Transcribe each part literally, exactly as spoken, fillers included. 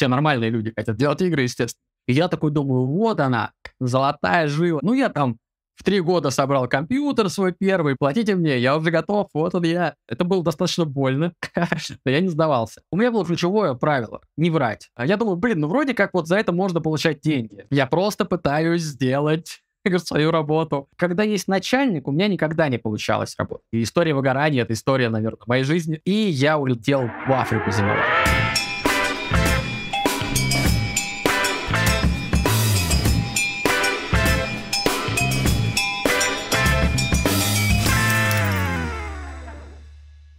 все нормальные люди хотят делать игры, естественно. И я такой думаю, вот она, золотая жила. Ну, я там в три года собрал компьютер свой первый, платите мне, я уже готов, вот он я. Это было достаточно больно, но я не сдавался. У меня было ключевое правило — не врать. Я думаю, блин, ну вроде как вот за это можно получать деньги. Я просто пытаюсь сделать свою работу. Когда есть начальник, у меня никогда не получалось работать. И история выгорания — это история, наверное, моей жизни. И я улетел в Африку зимой.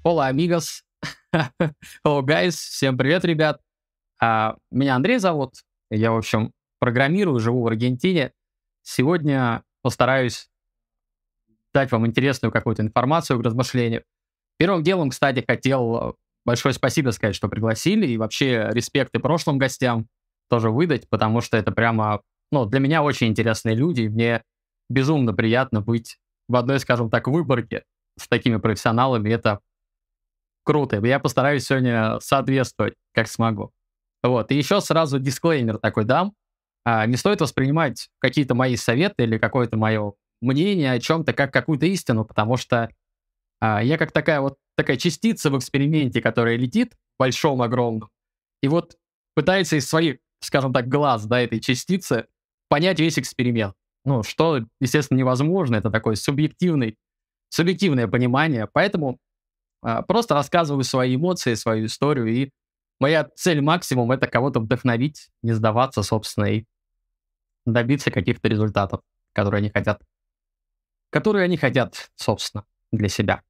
Hola, amigos. Hello, guys. Всем привет, ребят. А, меня Андрей зовут. Я, в общем, программирую, живу в Аргентине. Сегодня постараюсь дать вам интересную какую-то информацию к размышлению. Первым делом, кстати, хотел большое спасибо сказать, что пригласили. И вообще респект и прошлым гостям тоже выдать, потому что это прямо, ну, для меня очень интересные люди. И мне безумно приятно быть в одной, скажем так, выборке с такими профессионалами. Это круто. Я постараюсь сегодня соответствовать, как смогу. Вот. И еще сразу дисклеймер такой дам. А, не стоит воспринимать какие-то мои советы или какое-то мое мнение о чем-то как какую-то истину, потому что а, я как такая вот такая частица в эксперименте, которая летит большом, огромном, и вот пытается из своих, скажем так, глаз, да, этой частицы понять весь эксперимент. Ну, что, естественно, невозможно. Это такое субъективный, субъективное понимание. Поэтому просто рассказываю свои эмоции, свою историю, и моя цель максимум — это кого-то вдохновить, не сдаваться, собственно, и добиться каких-то результатов, которые они хотят, которые они хотят, собственно, для себя.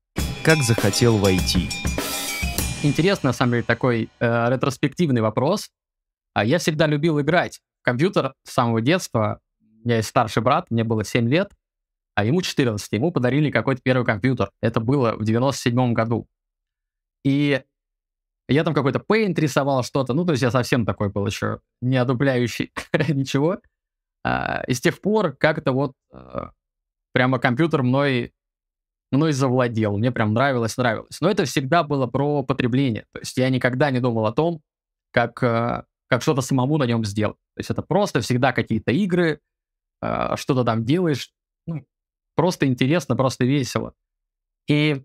Как захотел войти? Интересно, на самом деле, такой э, ретроспективный вопрос. Я всегда любил играть в компьютер с самого детства. У меня есть старший брат, мне было семь лет. А ему четырнадцать, ему подарили какой-то первый компьютер. Это было в девяносто седьмом году. И я там какой-то Paint рисовал, что-то. Ну, то есть я совсем такой был еще не одупляющий ничего. А, и с тех пор как-то вот а, прямо компьютер мной, мной завладел. Мне прям нравилось, нравилось. Но это всегда было про потребление. То есть я никогда не думал о том, как, а, как что-то самому на нем сделать. То есть это просто всегда какие-то игры, а, что-то там делаешь. Ну, просто интересно, просто весело. И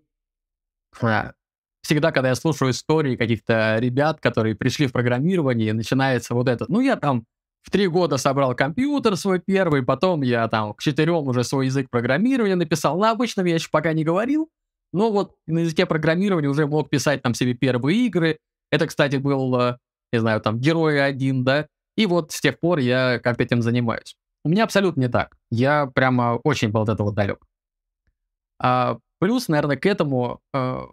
а, всегда, когда я слушаю истории каких-то ребят, которые пришли в программирование, начинается вот это. Ну, я там в три года собрал компьютер свой первый, потом я там к четырем уже свой язык программирования написал. На обычном я еще пока не говорил, но вот на языке программирования уже мог писать там себе первые игры. Это, кстати, был, не знаю, там, Герой один, да? И вот с тех пор я как-то этим занимаюсь. У меня абсолютно не так. Я прямо очень был от этого далек. А, плюс, наверное, к этому а,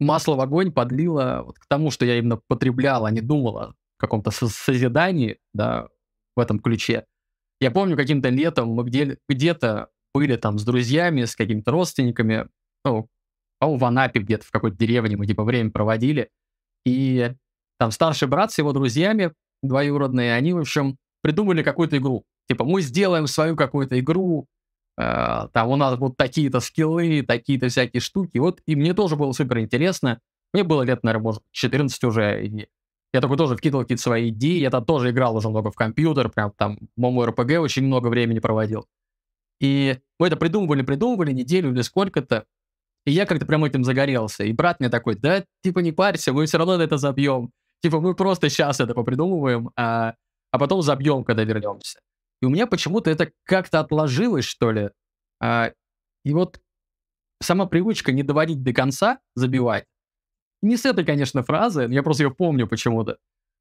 масло в огонь подлило вот к тому, что я именно потреблял, а не думал о каком-то созидании, да, в этом ключе. Я помню, каким-то летом мы где- где-то были там с друзьями, с какими-то родственниками, ну, в Анапе где-то, в какой-то деревне мы типа время проводили. И там старший брат с его друзьями двоюродные, они, в общем, придумали какую-то игру. Типа, мы сделаем свою какую-то игру, э, там у нас вот такие-то скиллы, такие-то всякие штуки. Вот, и мне тоже было супер интересно. Мне было лет, наверное, может, четырнадцать уже. И я такой тоже вкидывал какие-то свои идеи. Я там тоже играл уже много в компьютер, прям там мому эр пи джи очень много времени проводил. И мы это придумывали, придумывали, неделю или сколько-то. И я как-то прям этим загорелся. И брат мне такой, да, типа, не парься, мы все равно на это забьем. Типа, мы просто сейчас это попридумываем, а, а потом забьем, когда вернемся. И у меня почему-то это как-то отложилось, что ли. А, и вот сама привычка не доводить до конца, забивать. Не с этой, конечно, фразы, я просто ее помню почему-то.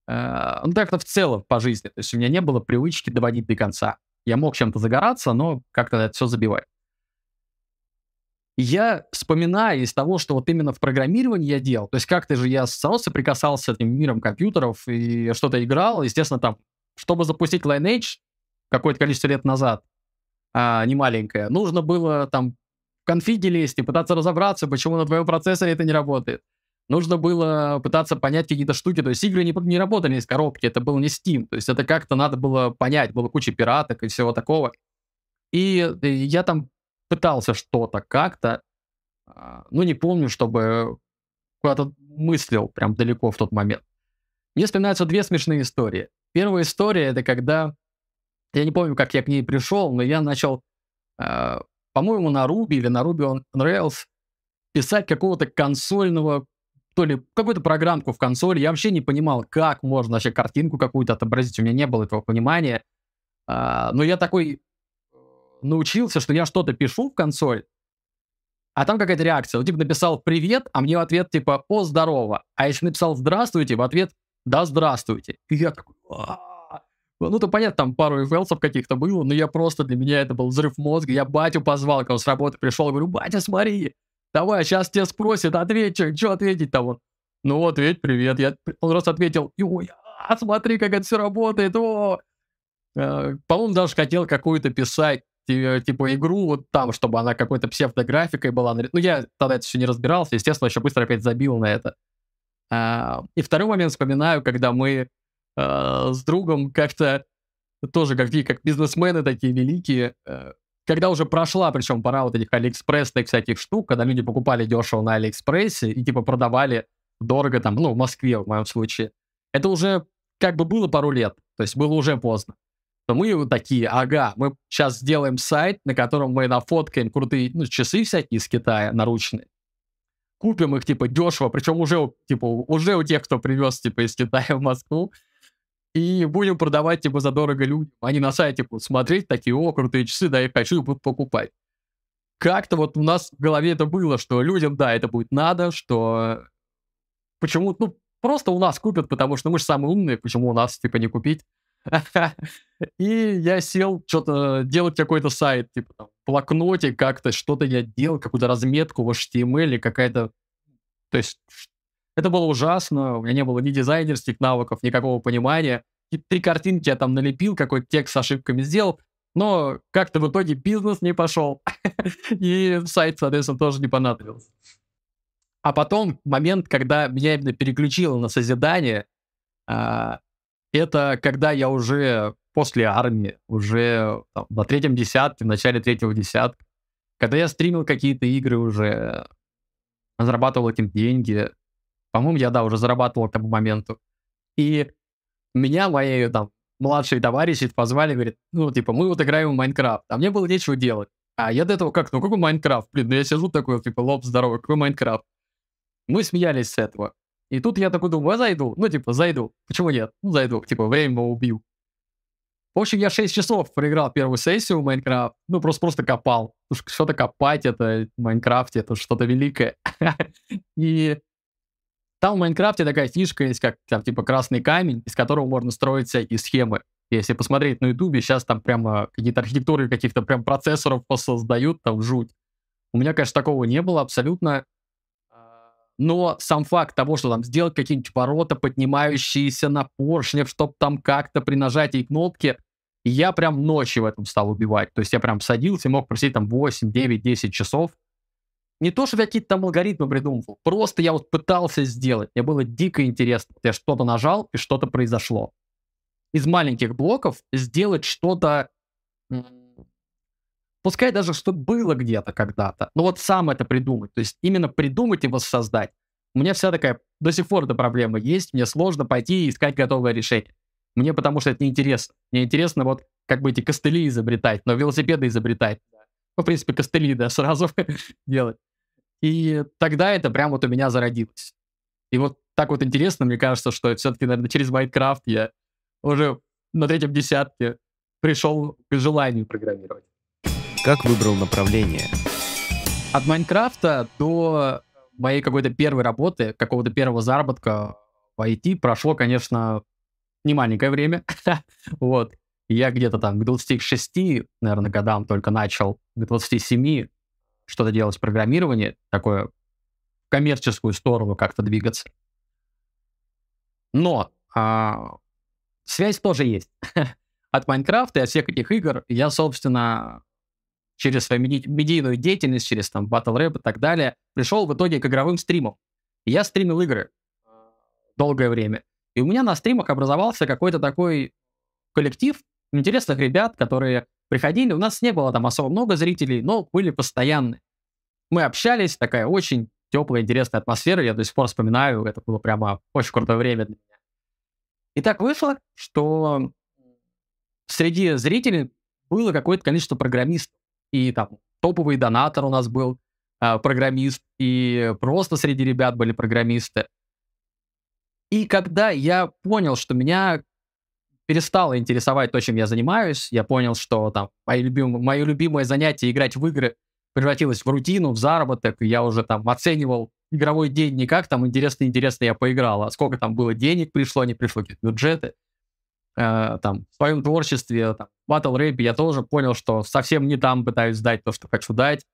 А, ну, так-то в целом по жизни. То есть у меня не было привычки доводить до конца. Я мог чем-то загораться, но как-то это все забивать. Я вспоминаю из того, что вот именно в программировании я делал. То есть как-то же я соприкасался с этим миром компьютеров и что-то играл. Естественно, там, чтобы запустить Lineage, какое-то количество лет назад, а, не маленькое, нужно было там в конфиге лезть и пытаться разобраться, почему на твоем процессоре это не работает. Нужно было пытаться понять какие-то штуки. То есть игры не, не работали из коробки, это был не Steam. То есть это как-то надо было понять, было куча пираток и всего такого. И, и я там пытался что-то как-то, а, ну не помню, чтобы куда-то мыслил прям далеко в тот момент. Мне вспоминаются две смешные истории. Первая история — это когда, я не помню, как я к ней пришел, но я начал, э, по-моему, на Ruby или на Ruby on Rails писать какого-то консольного, то ли какую-то программку в консоли. Я вообще не понимал, как можно вообще картинку какую-то отобразить. У меня не было этого понимания. Э, но я такой научился, что я что-то пишу в консоль, а там какая-то реакция. Вот, типа, написал «привет», а мне в ответ, типа, «о, здорово». А если написал «здравствуйте», в ответ «да, здравствуйте». И я такой... Ну, то понятно, там пару эфэлсов каких-то было, но я просто, для меня это был взрыв мозга. Я батю позвал, когда он с работы пришел, говорю: «Батя, смотри, давай, сейчас тебя спросят, ответь, что ответить-то?» Вот. Ну, вот, ответь, привет. Я... Он просто ответил: «Ой, а, смотри, как это все работает, о!» а, По-моему, даже хотел какую-то писать, типа, игру вот там, чтобы она какой-то псевдографикой была. Ну, я тогда это все не разбирался, естественно, еще быстро опять забил на это. А, и второй момент вспоминаю, когда мы а, с другом как-то тоже, как, как бизнесмены такие великие, а, когда уже прошла, причем пора вот этих алиэкспрессных всяких штук, когда люди покупали дешево на Алиэкспрессе и, типа, продавали дорого там, ну, в Москве в моем случае. Это уже как бы было пару лет, то есть было уже поздно. Но мы вот такие: ага, мы сейчас сделаем сайт, на котором мы нафоткаем крутые, ну, часы всякие из Китая, наручные. Купим их, типа, дешево, причем уже, типа, уже у тех, кто привез, типа, из Китая в Москву. И будем продавать, типа, задорого людям. Они на сайте будут смотреть, такие: о, крутые часы, да, я хочу, и будут покупать. Как-то вот у нас в голове это было, что людям, да, это будет надо, что почему-то, ну, просто у нас купят, потому что мы же самые умные, почему у нас, типа, не купить? И я сел что-то делать, какой-то сайт, типа, там, в блокноте как-то что-то я делал, какую-то разметку в эйч ти эм эль, какая-то... То есть это было ужасно, у меня не было ни дизайнерских навыков, никакого понимания. И три картинки я там налепил, какой-то текст с ошибками сделал, но как-то в итоге бизнес не пошел, и сайт, соответственно, тоже не понадобился. А потом момент, когда меня именно переключило на созидание, это когда я уже после армии, уже там, на третьем десятке, в начале третьего десятка, когда я стримил какие-то игры уже, зарабатывал этим деньги. По-моему, я, да, уже зарабатывал к тому моменту. И меня мои там младшие товарищи позвали, говорят: ну, типа, мы вот играем в Майнкрафт. А мне было нечего делать. А я до этого как? Ну, какой Майнкрафт? Блин, ну я сижу такой, типа, лоб здоровый, какой Майнкрафт? Мы смеялись с этого. И тут я такой думаю: а зайду, ну, типа, зайду. Почему нет? Ну, зайду, типа, время убью. В общем, я шесть часов проиграл первую сессию в Майнкрафт. Ну, просто, просто копал. Потому что что-то копать, это в Майнкрафте, это что-то великое. И там в Майнкрафте такая фишка есть, как, там, типа, красный камень, из которого можно строить всякие схемы. Если посмотреть на Ютубе, сейчас там прямо какие-то архитектуры каких-то прям процессоров создают, там жуть. У меня, конечно, такого не было абсолютно. Но сам факт того, что там сделать какие-нибудь ворота, поднимающиеся на поршнях, чтобы там как-то при нажатии кнопки, я прям ночью в этом стал убивать. То есть я прям садился и мог просидеть там восемь, девять, десять часов. Не то, что я какие-то там алгоритмы придумывал, просто я вот пытался сделать. Мне было дико интересно. Я что-то нажал, и что-то произошло. Из маленьких блоков сделать что-то... Пускай даже что было где-то когда-то, но вот сам это придумать, то есть именно придумать и воссоздать. У меня вся такая, до сих пор эта проблема есть, мне сложно пойти и искать готовое решение. Мне потому что это неинтересно. Мне интересно вот как бы эти костыли изобретать, но велосипеды изобретать. Ну, в принципе, костыли, да, сразу делать. И тогда это прям вот у меня зародилось. И вот так вот интересно, мне кажется, что все-таки, наверное, через Майнкрафт я уже на третьем десятке пришел к желанию программировать. Как выбрал направление? От Майнкрафта до моей какой-то первой работы, какого-то первого заработка в ай ти прошло, конечно, не маленькое время. Вот. Я где-то там к двадцати шести, наверное, годам только начал, к двадцати семи что-то делать в программировании, такое в коммерческую сторону как-то двигаться. Но а, связь тоже есть. От Майнкрафта и от всех этих игр я, собственно... через свою медийную деятельность, через там Battle Rap и так далее, пришел в итоге к игровым стримам. И я стримил игры долгое время. И у меня на стримах образовался какой-то такой коллектив интересных ребят, которые приходили. У нас не было там особо много зрителей, но были постоянные. Мы общались, такая очень теплая, интересная атмосфера. Я до сих пор вспоминаю, это было прямо очень крутое время для меня. И так вышло, что среди зрителей было какое-то количество программистов. И там топовый донатор у нас был э, программист, и просто среди ребят были программисты. И когда я понял, что меня перестало интересовать то, чем я занимаюсь, я понял, что там мое любимое, мое любимое занятие играть в игры превратилось в рутину, в заработок, и я уже там оценивал игровой день не как там интересно-интересно я поиграл, а сколько там было денег пришло, не пришло, какие-то бюджеты. Э, там, в своем творчестве, там, в Battle Rap я тоже понял, что совсем не там пытаюсь дать то, что хочу дать.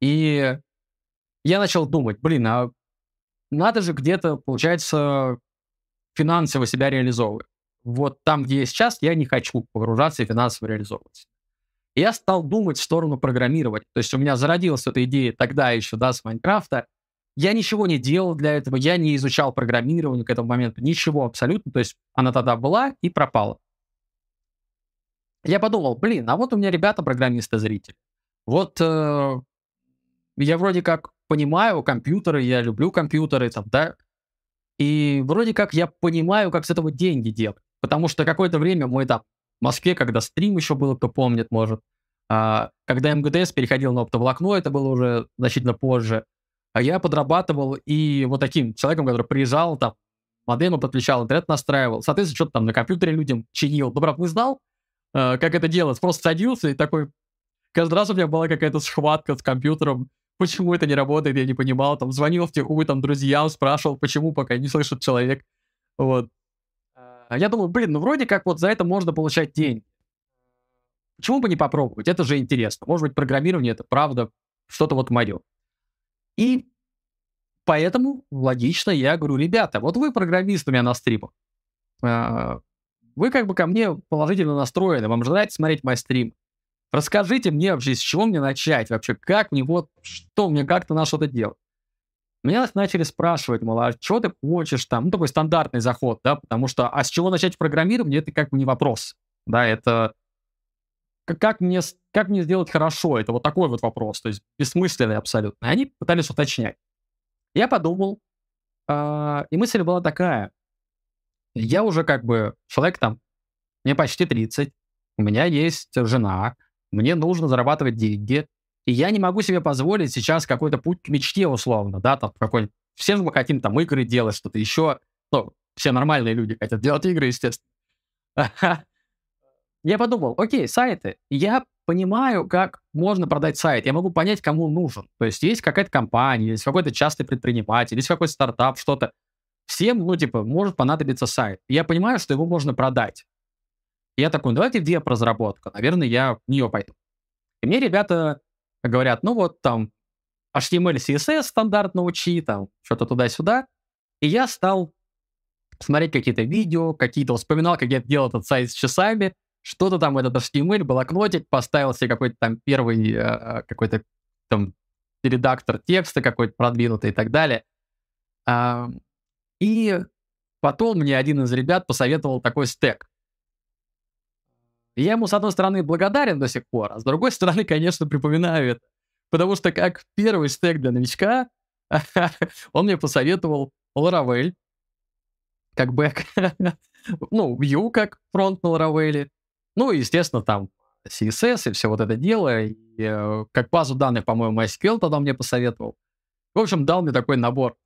И я начал думать, блин, а надо же где-то, получается, финансово себя реализовывать. Вот там, где я сейчас, я не хочу погружаться и финансово реализовываться. И я стал думать в сторону программирования. То есть у меня зародилась эта идея тогда еще, да, с Майнкрафта. Я ничего не делал для этого, я не изучал программирование к этому моменту, ничего абсолютно. То есть она тогда была и пропала. Я подумал, блин, а вот у меня ребята программисты-зрители. Вот э, я вроде как понимаю компьютеры, я люблю компьютеры, там, да. И вроде как я понимаю, как с этого деньги делать. Потому что какое-то время мы там в Москве, когда стрим еще был, кто помнит, может, э, когда МГТС переходил на оптоволокно, это было уже значительно позже, я подрабатывал и вот таким человеком, который приезжал, там, модему подключал, интернет настраивал, соответственно, что-то там на компьютере людям чинил. Ну, правда, не знал, э, как это делать. Просто садился и такой... Каждый раз у меня была какая-то схватка с компьютером. Почему это не работает, я не понимал. Там, звонил втихую там, друзьям, спрашивал, почему, пока не слышит человек. Вот. Я думаю, блин, ну, вроде как вот за это можно получать деньги. Почему бы не попробовать? Это же интересно. Может быть, программирование — это правда что-то вот мое. И поэтому логично я говорю, ребята, вот вы программисты у меня на стримах, вы как бы ко мне положительно настроены, вам же нравится смотреть мой стрим. Расскажите мне вообще, с чего мне начать вообще, как мне вот, что мне как-то на что-то делать. Меня начали спрашивать, мол, а что ты хочешь там, ну такой стандартный заход, да, потому что, а с чего начать в программировании, это как бы не вопрос, да, это... Как мне, как мне сделать хорошо? Это вот такой вот вопрос, то есть бессмысленный абсолютно. И они пытались уточнять. Я подумал, э, и мысль была такая. Я уже как бы человек там, мне почти тридцать, у меня есть жена, мне нужно зарабатывать деньги, и я не могу себе позволить сейчас какой-то путь к мечте условно, да, там какой-нибудь... Все мы хотим там игры делать, что-то еще. Ну, все нормальные люди хотят делать игры, естественно. Я подумал, окей, сайты. Я понимаю, как можно продать сайт. Я могу понять, кому он нужен. То есть есть какая-то компания, есть какой-то частный предприниматель, есть какой-то стартап, что-то. Всем, ну, типа, может понадобиться сайт. Я понимаю, что его можно продать. Я такой, ну, давайте веб-разработка. Наверное, я в нее пойду. И мне ребята говорят, ну, вот там эйч ти эм эль, си эс эс стандартно учи, там, что-то туда-сюда. И я стал смотреть какие-то видео, какие-то вспоминал, как я делал этот сайт с часами. Что-то там, этот эйч ти эм эль, блокнотик, поставил себе какой-то там первый, э, какой-то там редактор текста какой-то продвинутый и так далее. А, и потом мне один из ребят посоветовал такой стэк. Я ему, с одной стороны, благодарен до сих пор, а с другой стороны, конечно, припоминаю это. Потому что как первый стэк для новичка, он мне посоветовал Laravel, как бэк, ну, Vue как фронт на Laravel, ну, и, естественно, там си эс эс и все вот это дело. И, э, как базу данных, по-моему, MySQL тогда мне посоветовал. В общем, дал мне такой набор.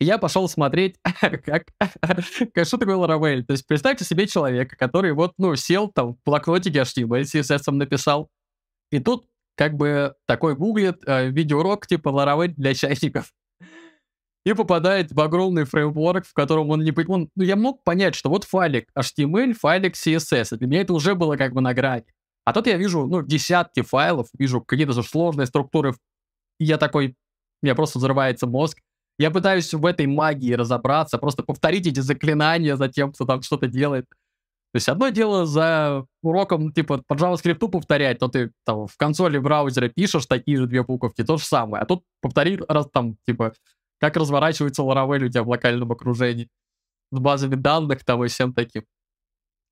И я пошел смотреть, как, как, что такое Laravel. То есть представьте себе человека, который вот, ну, сел там в блокнотике эйч ти эм эль, си эс эс написал. И тут как бы такой гуглит э, видеоурок типа Laravel для чайников. И попадает в огромный фреймворк, в котором он не понимает. Ну, я мог понять, что вот файлик эйч ти эм эль, файлик си эс эс. Для меня это уже было как бы на грани. А тут я вижу, ну, десятки файлов, вижу какие-то сложные структуры. И я такой, у меня просто взрывается мозг. Я пытаюсь в этой магии разобраться, просто повторить эти заклинания за тем, кто там что-то делает. То есть одно дело за уроком, типа, по JavaScript повторять, но ты там в консоли браузера пишешь такие же две буковки, то же самое. А тут повтори раз там, типа... Как разворачивается Laravel у тебя в локальном окружении с базами данных того и всем таким.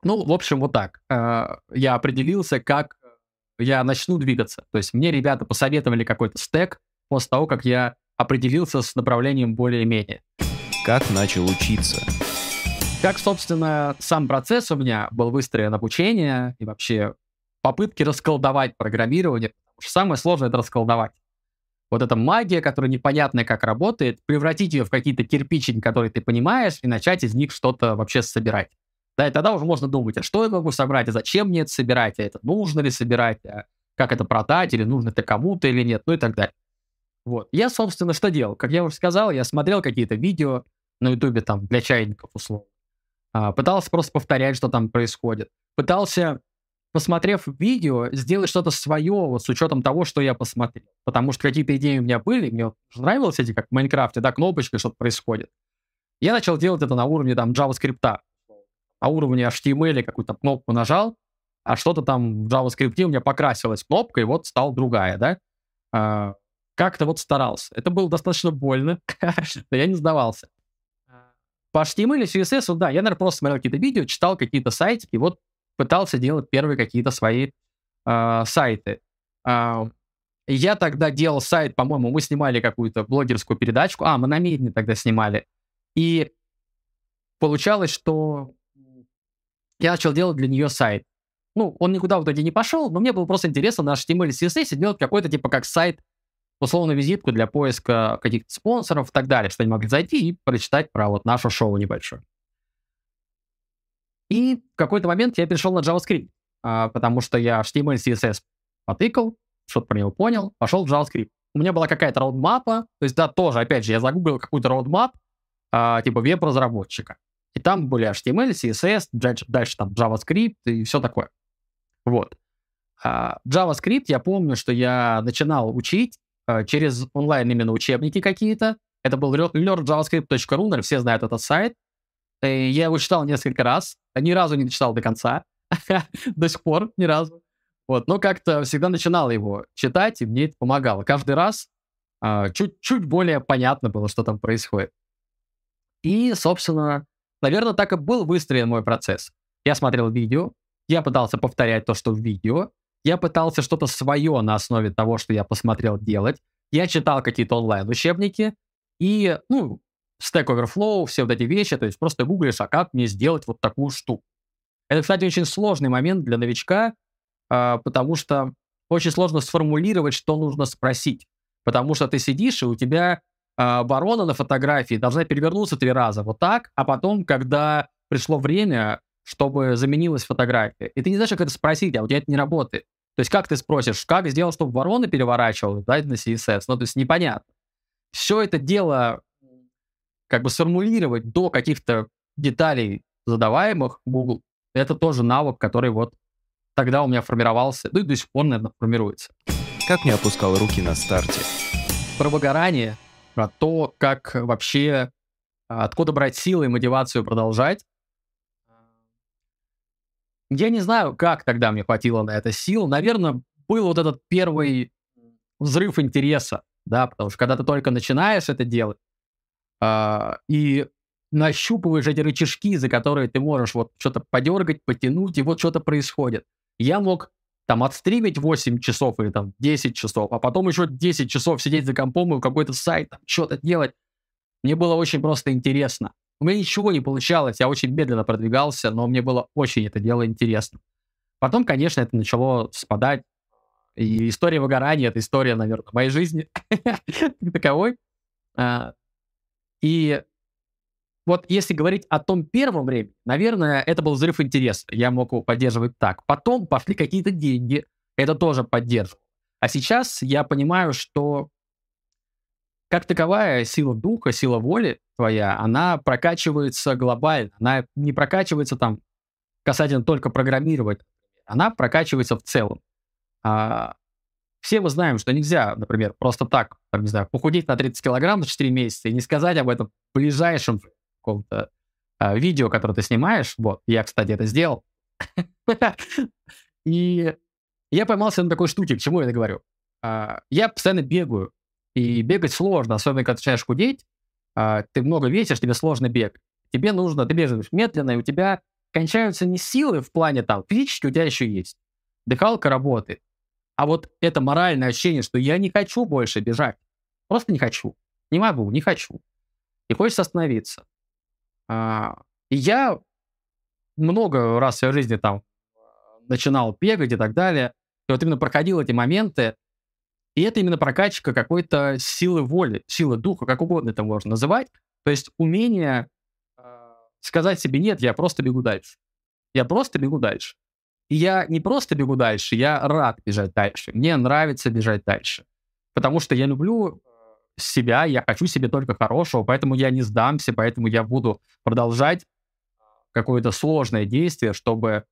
Ну, в общем, вот так. Я определился, как я начну двигаться. То есть мне ребята посоветовали какой-то стэк после того, как я определился с направлением более-менее. Как начал учиться? Как, собственно, сам процесс у меня был выстроен обучение и вообще попытки расколдовать программирование. Потому что самое сложное — это расколдовать. Вот эта магия, которая непонятно как работает, превратить ее в какие-то кирпичики, которые ты понимаешь, и начать из них что-то вообще собирать. Да, и тогда уже можно думать, а что я могу собрать, а зачем мне это собирать, а это нужно ли собирать, а как это продать, или нужно это кому-то или нет, ну и так далее. Вот. Я, собственно, что делал? Как я уже сказал, я смотрел какие-то видео на Ютубе там для чайников условно. Пытался просто повторять, что там происходит. Пытался, посмотрев видео, сделать что-то свое вот с учетом того, что я посмотрел. Потому что какие-то идеи у меня были, мне вот нравилось эти, как в Майнкрафте, да, кнопочкой что-то происходит. Я начал делать это на уровне там JavaScript. На уровне эйч ти эм эл какую-то кнопку нажал, а что-то там в JavaScript у меня покрасилась кнопка, и вот стала другая, да. А, как-то вот старался. Это было достаточно больно, но я не сдавался. По эйч ти эм эл и си эс эс, да, я, наверное, просто смотрел какие-то видео, читал какие-то сайтики, и вот пытался делать первые какие-то свои э, сайты. Э, я тогда делал сайт, по-моему, мы снимали какую-то блогерскую передачку, а, мы на Медне тогда снимали, и получалось, что я начал делать для нее сайт. Ну, он никуда в итоге не пошел, но мне было просто интересно на эйч ти эм эл и си эс эс делать какой-то, типа, как сайт, условно, визитку для поиска каких-то спонсоров и так далее, что они могли зайти и прочитать про вот наше шоу небольшое. И в какой-то момент я перешел на JavaScript, потому что я эйч ти эм эл, си эс эс потыкал, что-то про него понял, пошел в JavaScript. У меня была какая-то роудмапа, то есть, да, тоже, опять же, я загуглил какую-то роудмап, типа веб-разработчика. И там были эйч ти эм эл, си эс эс, дальше, дальше там JavaScript и все такое. Вот. JavaScript, я помню, что я начинал учить через онлайн именно учебники какие-то. Это был learn javascript точка ру, наверное, все знают этот сайт. И я его читал несколько раз, ни разу не читал до конца, до сих пор ни разу. Вот, но как-то всегда начинал его читать, и мне это помогало. Каждый раз э, чуть-чуть более понятно было, что там происходит. И, собственно, наверное, так и был выстроен мой процесс. Я смотрел видео, я пытался повторять то, что в видео, я пытался что-то свое на основе того, что я посмотрел, делать, я читал какие-то онлайн-учебники, и, ну, Stack Overflow, все вот эти вещи, то есть просто гуглишь, а как мне сделать вот такую штуку. Это, кстати, очень сложный момент для новичка, потому что очень сложно сформулировать, что нужно спросить, потому что ты сидишь, и у тебя ворона на фотографии должна перевернуться три раза вот так, а потом, когда пришло время, чтобы заменилась фотография, и ты не знаешь, как это спросить, а у тебя это не работает. То есть как ты спросишь, как сделать, чтобы ворона переворачивалась, да, на си эс эс, ну, то есть непонятно. Все это дело как бы сформулировать до каких-то деталей, задаваемых Google, это тоже навык, который вот тогда у меня формировался, ну и до сих пор, наверное, формируется. Как не опускал руки на старте? Про выгорание, про то, как вообще, откуда брать силы и мотивацию продолжать. Я не знаю, как тогда мне хватило на это сил. Наверное, был вот этот первый взрыв интереса, да, потому что когда ты только начинаешь это делать, Uh, и нащупываешь эти рычажки, за которые ты можешь вот что-то подергать, потянуть, и вот что-то происходит. Я мог там отстримить восемь часов или там десять часов, а потом еще десять часов сидеть за компом и в какой-то сайт там что-то делать. Мне было очень просто интересно. У меня ничего не получалось, я очень медленно продвигался, но мне было очень это дело интересно. Потом, конечно, это начало спадать. И история выгорания — это история, наверное, моей жизни таковой. И вот если говорить о том первом времени, наверное, это был взрыв интереса. Я мог его поддерживать так. Потом пошли какие-то деньги. Это тоже поддерживал. А сейчас я понимаю, что как таковая сила духа, сила воли твоя, она прокачивается глобально. Она не прокачивается там касательно только программирования. Она прокачивается в целом. А, все мы знаем, что нельзя, например, просто так, там, не знаю, похудеть на тридцать килограмм за четыре месяца и не сказать об этом в ближайшем каком-то а, видео, которое ты снимаешь. Вот, я, кстати, это сделал. И я поймался на такой штуке, к чему я это говорю. Я постоянно бегаю, и бегать сложно, особенно когда ты начинаешь худеть, ты много весишь, тебе сложно бегать. Тебе нужно, ты бежишь медленно, и у тебя кончаются не силы в плане там, физически у тебя еще есть. Дыхалка работает. А вот это моральное ощущение, что я не хочу больше бежать. Просто не хочу. Не могу, не хочу. И хочется остановиться. А, И я много раз в своей жизни там начинал бегать и так далее. И вот именно проходил эти моменты. И это именно прокачка какой-то силы воли, силы духа, как угодно это можно называть. То есть умение сказать себе «нет, я просто бегу дальше». Я просто бегу дальше. И я не просто бегу дальше, я рад бежать дальше. Мне нравится бежать дальше. Потому что я люблю себя, я хочу себе только хорошего, поэтому я не сдамся, поэтому я буду продолжать какое-то сложное действие, чтобы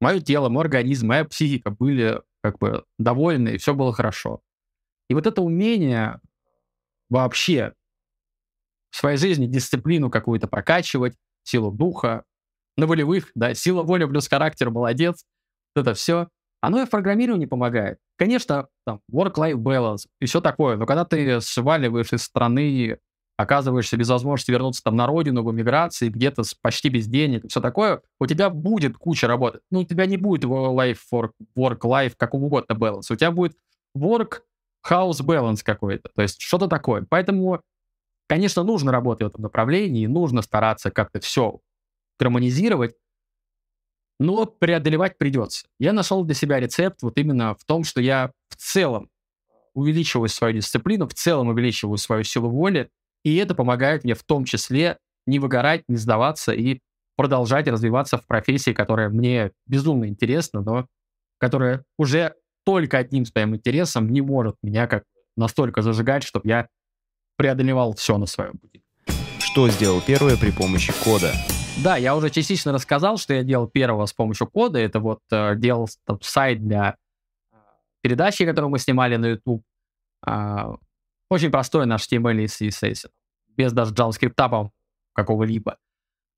мое тело, мой организм, моя психика были как бы довольны, и все было хорошо. И вот это умение вообще в своей жизни дисциплину какую-то прокачивать, силу духа, на волевых, да, сила воли плюс характер, молодец, вот это все, оно и в программировании помогает. Конечно, там, work-life balance и все такое, но когда ты сваливаешь из страны, оказываешься без возможности вернуться там на родину, в эмиграции, где-то почти без денег, все такое, у тебя будет куча работы. Ну, у тебя не будет work-life, work-life, какого угодно balance, у тебя будет work-house balance какой-то, то есть что-то такое. Поэтому, конечно, нужно работать в этом направлении, нужно стараться как-то все гармонизировать, но преодолевать придется. Я нашел для себя рецепт вот именно в том, что я в целом увеличиваю свою дисциплину, в целом увеличиваю свою силу воли, и это помогает мне в том числе не выгорать, не сдаваться и продолжать развиваться в профессии, которая мне безумно интересна, но которая уже только одним своим интересом не может меня как настолько зажигать, чтобы я преодолевал все на своем пути. Что сделал первое при помощи кода? Да, я уже частично рассказал, что я делал первого с помощью кода. Это вот э, делал там, сайт для передачи, которую мы снимали на YouTube. Э, очень простой наш эйч ти эм эль и си эс эс, без даже JavaScript какого-либо.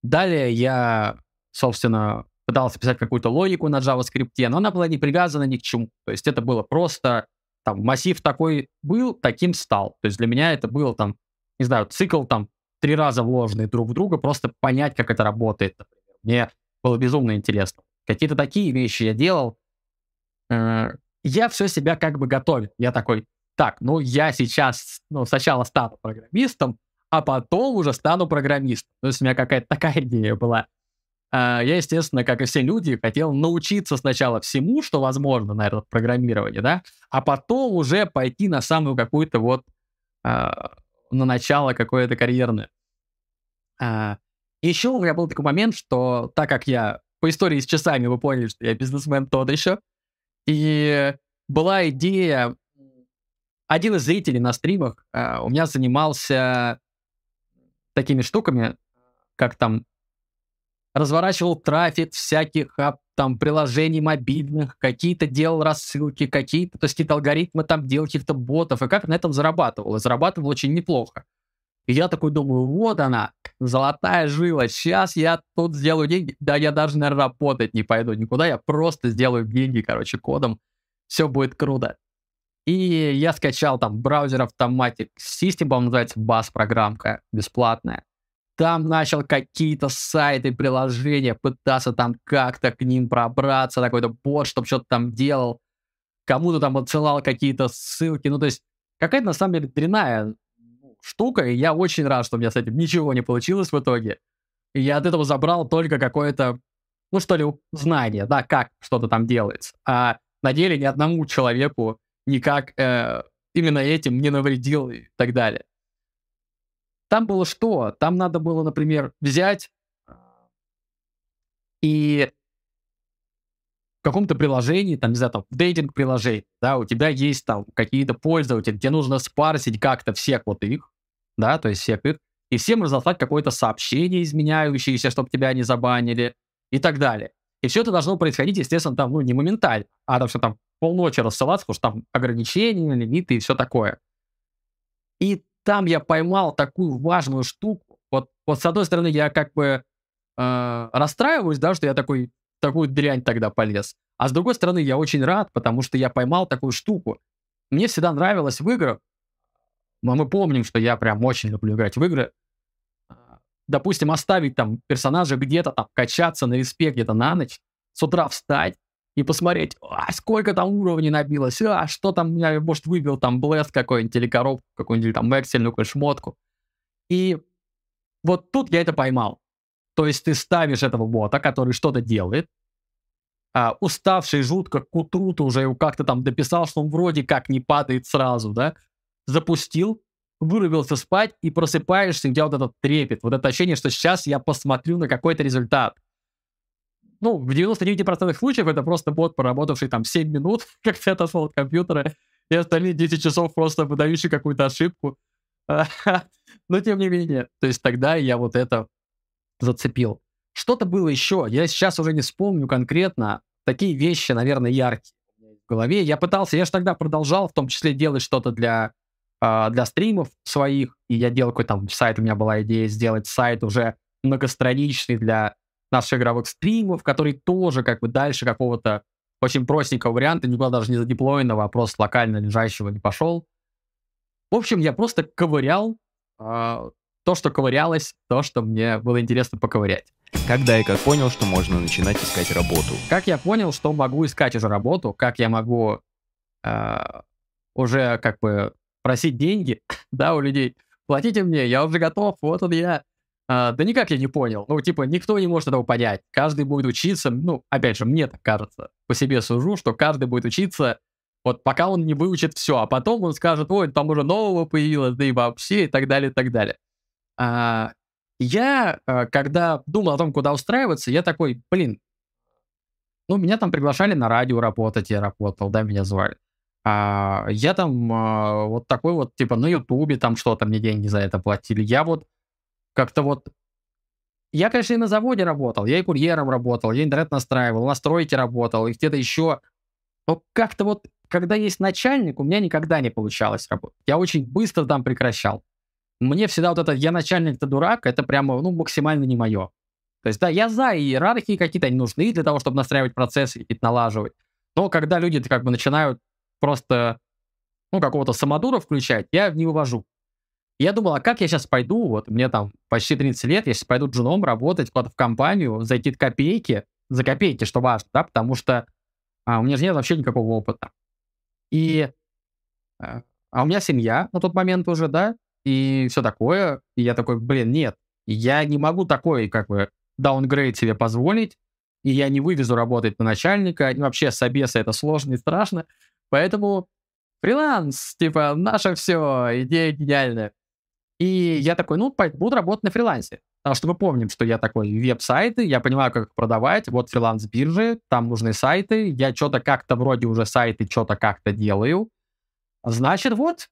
Далее я, собственно, пытался писать какую-то логику на JavaScript, но она была не привязана ни к чему. То есть это было просто, там, массив такой был, таким стал. То есть для меня это был, там, не знаю, цикл, там, три раза вложенные друг в друга, просто понять, как это работает. Мне было безумно интересно. Какие-то такие вещи я делал. Я все себя как бы готовил. Я такой, так, ну я сейчас ну, сначала стану программистом, а потом уже стану программистом. То есть у меня какая-то такая идея была. Я, естественно, как и все люди, хотел научиться сначала всему, что возможно, наверное, программирование, да, а потом уже пойти на самую какую-то вот на начало какое-то карьерное. А, еще у меня был такой момент, что так как я по истории с часами, вы поняли, что я бизнесмен тот еще, и была идея, один из зрителей на стримах а, у меня занимался такими штуками, как там разворачивал трафик всяких а, там приложений мобильных, какие-то делал рассылки, какие-то, то есть какие-то алгоритмы там делал, каких-то ботов, и как на этом зарабатывал. И зарабатывал очень неплохо. И я такой думаю, вот она, золотая жила, сейчас я тут сделаю деньги. Да я даже, наверное, работать не пойду никуда, я просто сделаю деньги, короче, кодом. Все будет круто. И я скачал там браузер Automatic System, по-моему, называется бас-программка, бесплатная. Там начал какие-то сайты, приложения, пытаться там как-то к ним пробраться, такой-то бот, чтобы что-то там делал, кому-то там отсылал какие-то ссылки. Ну, то есть какая-то, на самом деле, дрянная штука, и я очень рад, что у меня с этим ничего не получилось в итоге. И я от этого забрал только какое-то, ну, что ли, знание, да, как что-то там делается. А на деле ни одному человеку никак э, именно этим не навредил и так далее. Там было что? Там надо было, например, взять и в каком-то приложении, там, не знаю, там, в дейтинг-приложении, да, у тебя есть там какие-то пользователи, тебе нужно спарсить как-то всех вот их, да, то есть всех их, и всем разослать какое-то сообщение изменяющееся, чтобы тебя не забанили и так далее. И все это должно происходить, естественно, там, ну, не моментально, а там все там полночи рассылаться, потому что там ограничения, лимиты и все такое. И там я поймал такую важную штуку. Вот, вот с одной стороны, я как бы э, расстраиваюсь, да, что я такой, такую дрянь тогда полез. А с другой стороны, я очень рад, потому что я поймал такую штуку. Мне всегда нравилось в играх, но мы помним, что я прям очень люблю играть в игры. Допустим, оставить там персонажа где-то там, качаться на респе где-то на ночь, с утра встать и посмотреть, а, сколько там уровней набилось, а, что там, я, может, выбил там блэст какой-нибудь, или коробку какую-нибудь, там, эксельную шмотку. И вот тут я это поймал. То есть ты ставишь этого бота, который что-то делает, а, уставший жутко, к утру ты уже его как-то там дописал, что он вроде как не падает сразу, да, запустил, вырубился спать и просыпаешься, и у тебя вот этот трепет, вот это ощущение, что сейчас я посмотрю на какой-то результат. Ну, в девяноста девяти процентах случаев это просто бот, поработавший там семь минут, как ты отошел от компьютера, и остальные десять часов просто выдающий какую-то ошибку. Но тем не менее, то есть тогда я вот это зацепил. Что-то было еще, я сейчас уже не вспомню конкретно, такие вещи, наверное, яркие в голове. Я пытался, я же тогда продолжал, в том числе делать что-то для, для стримов своих, и я делал какой-то там сайт, у меня была идея сделать сайт уже многостраничный для наших игровых стримов, который тоже как бы дальше какого-то очень простенького варианта, никуда даже не задеплоенного, а просто локально лежащего не пошел. В общем, я просто ковырял э, то, что ковырялось, то, что мне было интересно поковырять. Когда и как понял, что можно начинать искать работу? Как я понял, что могу искать уже работу, как я могу э, уже как бы просить деньги, да, у людей, платите мне, я уже готов, вот он я. Uh, да никак я не понял. Ну, типа, никто не может этого понять. Каждый будет учиться, ну, опять же, мне так кажется, по себе сужу, что каждый будет учиться, вот пока он не выучит все, а потом он скажет, ой, там уже нового появилось, да и вообще, и так далее, и так далее. Uh, я, uh, когда думал о том, куда устраиваться, я такой, блин, ну, меня там приглашали на радио работать, я работал, да, меня звали. Uh, я там uh, вот такой вот, типа, на Ютубе там что-то, мне деньги за это платили. Я вот как-то вот... Я, конечно, и на заводе работал, я и курьером работал, я интернет настраивал, на стройке работал, и где-то еще. Но как-то вот, когда есть начальник, у меня никогда не получалось работать. Я очень быстро там прекращал. Мне всегда вот это «я начальник-то дурак», это прямо, ну, максимально не мое. То есть, да, я за иерархии какие-то, они нужны для того, чтобы настраивать процессы и налаживать. Но когда люди как бы начинают просто, ну, какого-то самодура включать, я не вывожу. Я думал, а как я сейчас пойду, вот мне там почти тридцать лет, я сейчас пойду джуном работать куда-то в компанию, за какие-то копейки, за копейки, что важно, да, потому что а, у меня же нет вообще никакого опыта. И, а у меня семья на тот момент уже, да, и все такое, и я такой, блин, нет, я не могу такой, как бы, даунгрейд себе позволить, и я не вывезу работать на начальника, и вообще с обеса это сложно и страшно, поэтому фриланс, типа, наше все, идея гениальная. И я такой, ну, буду работать на фрилансе. Потому что мы помним, что я такой, веб-сайты, я понимаю, как их продавать, вот фриланс-биржи, там нужны сайты, я что-то как-то вроде уже сайты, что-то как-то делаю. Значит, вот,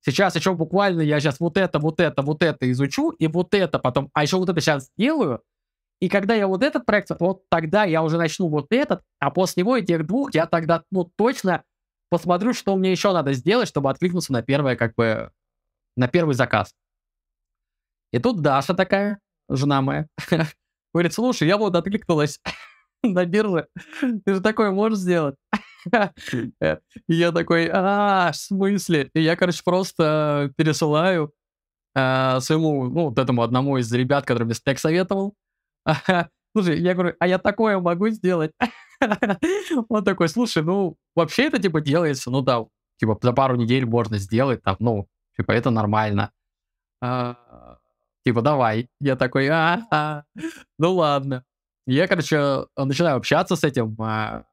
сейчас еще буквально я сейчас вот это, вот это, вот это изучу, и вот это потом, а еще вот это сейчас сделаю, и когда я вот этот проект, вот тогда я уже начну вот этот, а после него и тех двух я тогда, ну, точно посмотрю, что мне еще надо сделать, чтобы откликнуться на первое, как бы, на первый заказ. И тут Даша такая, жена моя, говорит, слушай, я вот откликнулась на бирже, ты же такое можешь сделать? И я такой, а, в смысле? И я, короче, просто пересылаю своему, ну, вот этому одному из ребят, который мне стек советовал. Слушай, я говорю, а я такое могу сделать? Он такой, слушай, ну, вообще это, типа, делается, ну, да, типа, за пару недель можно сделать, там, ну, типа, это нормально. А, типа, давай. Я такой, а, а, ну, ладно. Я, короче, начинаю общаться с этим а,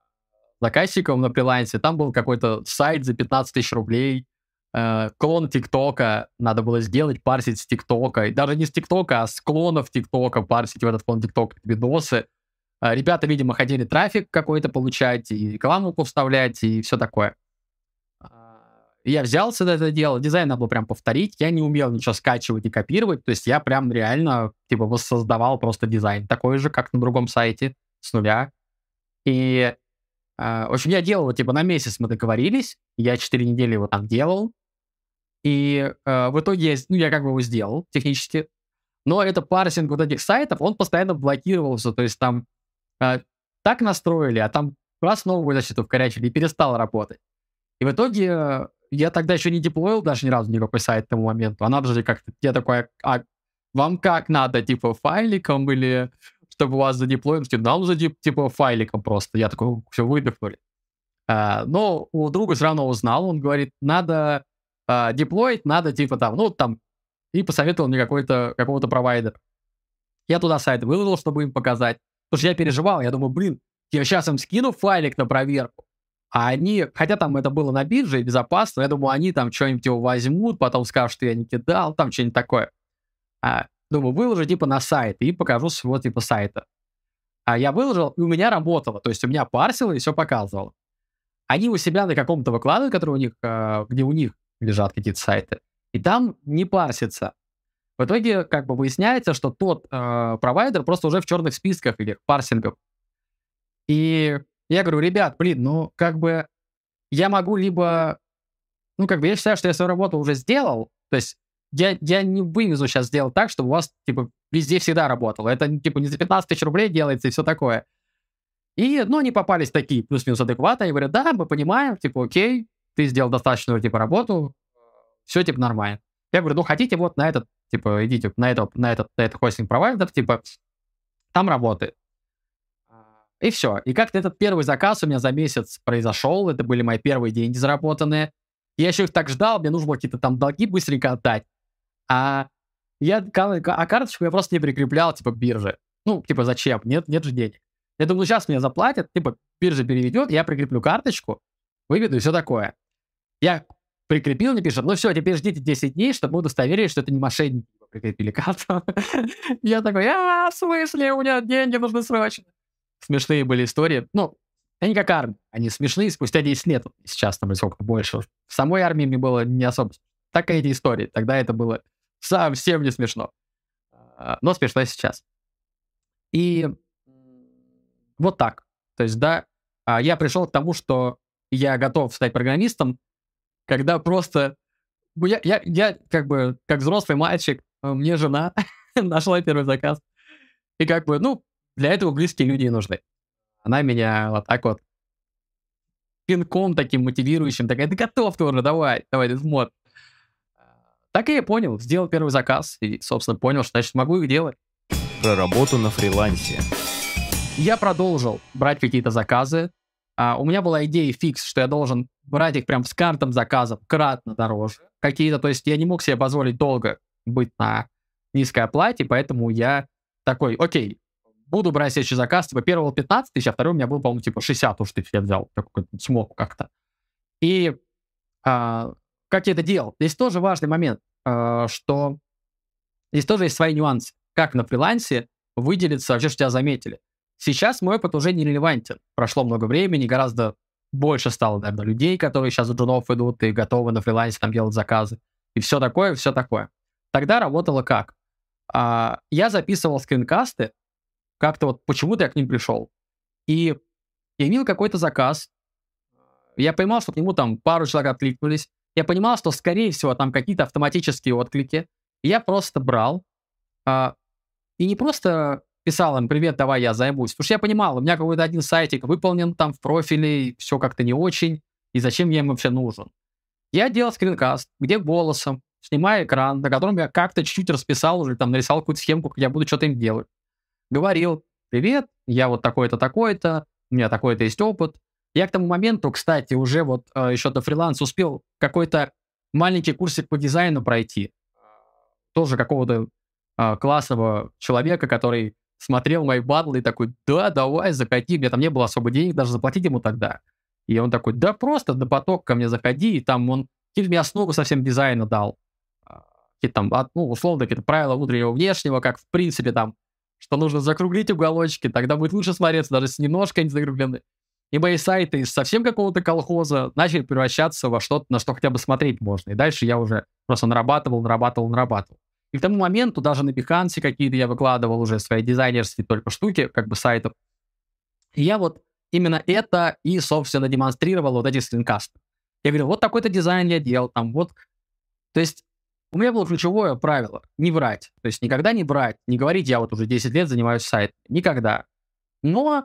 заказчиком на фрилансе. Там был какой-то сайт за пятнадцать тысяч рублей, а, клон ТикТока надо было сделать, парсить с ТикТока. И даже не с ТикТока, а с клонов ТикТока парсить в этот клон ТикТока видосы. Ребята, видимо, хотели трафик какой-то получать, и рекламу вставлять, и все такое. Я взялся за это дело, дизайн надо было прям повторить, я не умел ничего скачивать и копировать, то есть я прям реально, типа, воссоздавал просто дизайн, такой же, как на другом сайте, с нуля. И, в общем, я делал, типа, на месяц мы договорились, я четыре недели его там делал, и в итоге, ну, я как бы его сделал технически, но это парсинг вот этих сайтов, он постоянно блокировался, то есть там так настроили, а там раз новую защиту вкорячили и перестал работать. И в итоге я тогда еще не деплоил даже ни разу никакой сайт к тому моменту. А надо же как-то... Я такой, а вам как надо, типа, файликом или чтобы у вас задеплоили? Нам за, типа, файликом просто. Я такой, все, выдохнули. А, но у друга все равно узнал. Он говорит, надо а, деплоить, надо, типа, там, ну, там... И посоветовал мне какой-то, какого-то провайдера. Я туда сайт выложил, чтобы им показать. Потому что я переживал, я думаю, блин, я сейчас им скину файлик на проверку. А они, хотя там это было на бирже и безопасно, я думаю, они там что-нибудь его возьмут, потом скажут, что я не кидал, там что-нибудь такое. А, думаю, выложу типа на сайт и покажу своего типа сайта. А я выложил, и у меня работало, то есть у меня парсило и все показывало. Они у себя на каком-то выкладывают, который у них, где у них лежат какие-то сайты, и там не парсится. В итоге как бы выясняется, что тот э, провайдер просто уже в черных списках или парсингов. И я говорю, ребят, блин, ну как бы я могу либо... Ну как бы я считаю, что я свою работу уже сделал, то есть я, я не вывезу сейчас сделать так, чтобы у вас типа везде всегда работало. Это типа не за пятнадцать тысяч рублей делается и все такое. И, ну, они попались такие плюс-минус адекватные, они говорят, да, мы понимаем, типа, окей, ты сделал достаточную, типа, работу, все, типа, нормально. Я говорю, ну, хотите вот на этот, типа, идите на этот, на этот, на этот хостинг-провайдер, типа, там работает. И все. И как-то этот первый заказ у меня за месяц произошел, это были мои первые деньги заработанные. Я еще их так ждал, мне нужно было какие-то там долги быстренько отдать. А я, а карточку я просто не прикреплял, типа, к бирже. Ну, типа, зачем? Нет, нет же денег. Я думаю, сейчас меня заплатят, типа, биржа переведет, я прикреплю карточку, выведу и все такое. Я прикрепил, мне пишет, ну все, теперь ждите десять дней, чтобы мы удостоверились, что это не мошенники прикрепили карту. Я такой, а, в смысле, у меня деньги нужны срочно. Смешные были истории. Ну, они как армия, они смешные спустя десять лет. Сейчас там сколько больше. В самой армии мне было не особо. Так и эти истории. Тогда это было совсем не смешно. Но смешно сейчас. И... Вот так. То есть, да, я пришел к тому, что я готов стать программистом, когда просто... Я, я, я как бы, как взрослый мальчик, мне жена нашла первый заказ. И как бы, ну, для этого близкие люди и нужны. Она меня вот так вот пинком таким мотивирующим, такая, ты готов тоже, давай, давай, ты мод. Так и я понял, сделал первый заказ и, собственно, понял, что, значит, могу их делать. Про работу на фрилансе. Я продолжил брать какие-то заказы. А, у меня была идея фикс, что я должен брать их прям с картом заказов кратно дороже. Какие-то, то есть я не мог себе позволить долго быть на низкой оплате, поэтому я такой, окей, буду брать следующий заказ. Типа первого пятнадцать тысяч, а второй у меня был, по-моему, типа шестьдесят тысяч я взял. Такой смог как-то. И а, как я это делал? Здесь тоже важный момент, а, что здесь тоже есть свои нюансы. Как на фрилансе выделиться, вообще, что тебя заметили. Сейчас мой опыт уже не релевантен. Прошло много времени, гораздо больше стало, наверное, людей, которые сейчас у джунов идут и готовы на фрилансе там делать заказы. И все такое, все такое. Тогда работало как? А, я записывал скринкасты, как-то вот почему-то я к ним пришел. И я имел какой-то заказ. Я понимал, что к нему там пару человек откликнулись. Я понимал, что, скорее всего, там какие-то автоматические отклики. И я просто брал. А, и не просто... писал им, привет, давай я займусь. Потому что я понимал, у меня какой-то один сайтик выполнен там в профиле, все как-то не очень, и зачем я им вообще нужен. Я делал скринкаст, где голосом, снимаю экран, на котором я как-то чуть-чуть расписал уже, там нарисовал какую-то схемку, как я буду что-то им делать. Говорил, привет, я вот такой-то, такой-то, у меня такой-то есть опыт. Я к тому моменту, кстати, уже вот э, еще до фриланса успел какой-то маленький курсик по дизайну пройти. Тоже какого-то э, классного человека, который смотрел мои батлы и такой, да, давай, заходи. У меня там не было особо денег, даже заплатить ему тогда. И он такой, да просто на поток ко мне заходи. И там он мне основу совсем дизайна дал. Какие-то там, ну, условно, какие-то правила внутреннего и внешнего, как в принципе там, что нужно закруглить уголочки, тогда будет лучше смотреться, даже если немножко они закруглены. И мои сайты из совсем какого-то колхоза начали превращаться во что-то, на что хотя бы смотреть можно. И дальше я уже просто нарабатывал, нарабатывал, нарабатывал. И к тому моменту даже на Behance какие-то я выкладывал уже свои дизайнерские только штуки, как бы сайтов. И я вот именно это и, собственно, демонстрировал вот эти скринкасты. Я говорил, вот такой-то дизайн я делал, там вот. То есть у меня было ключевое правило — не врать. То есть никогда не врать, не говорить, я вот уже десять лет занимаюсь сайтом. Никогда. Но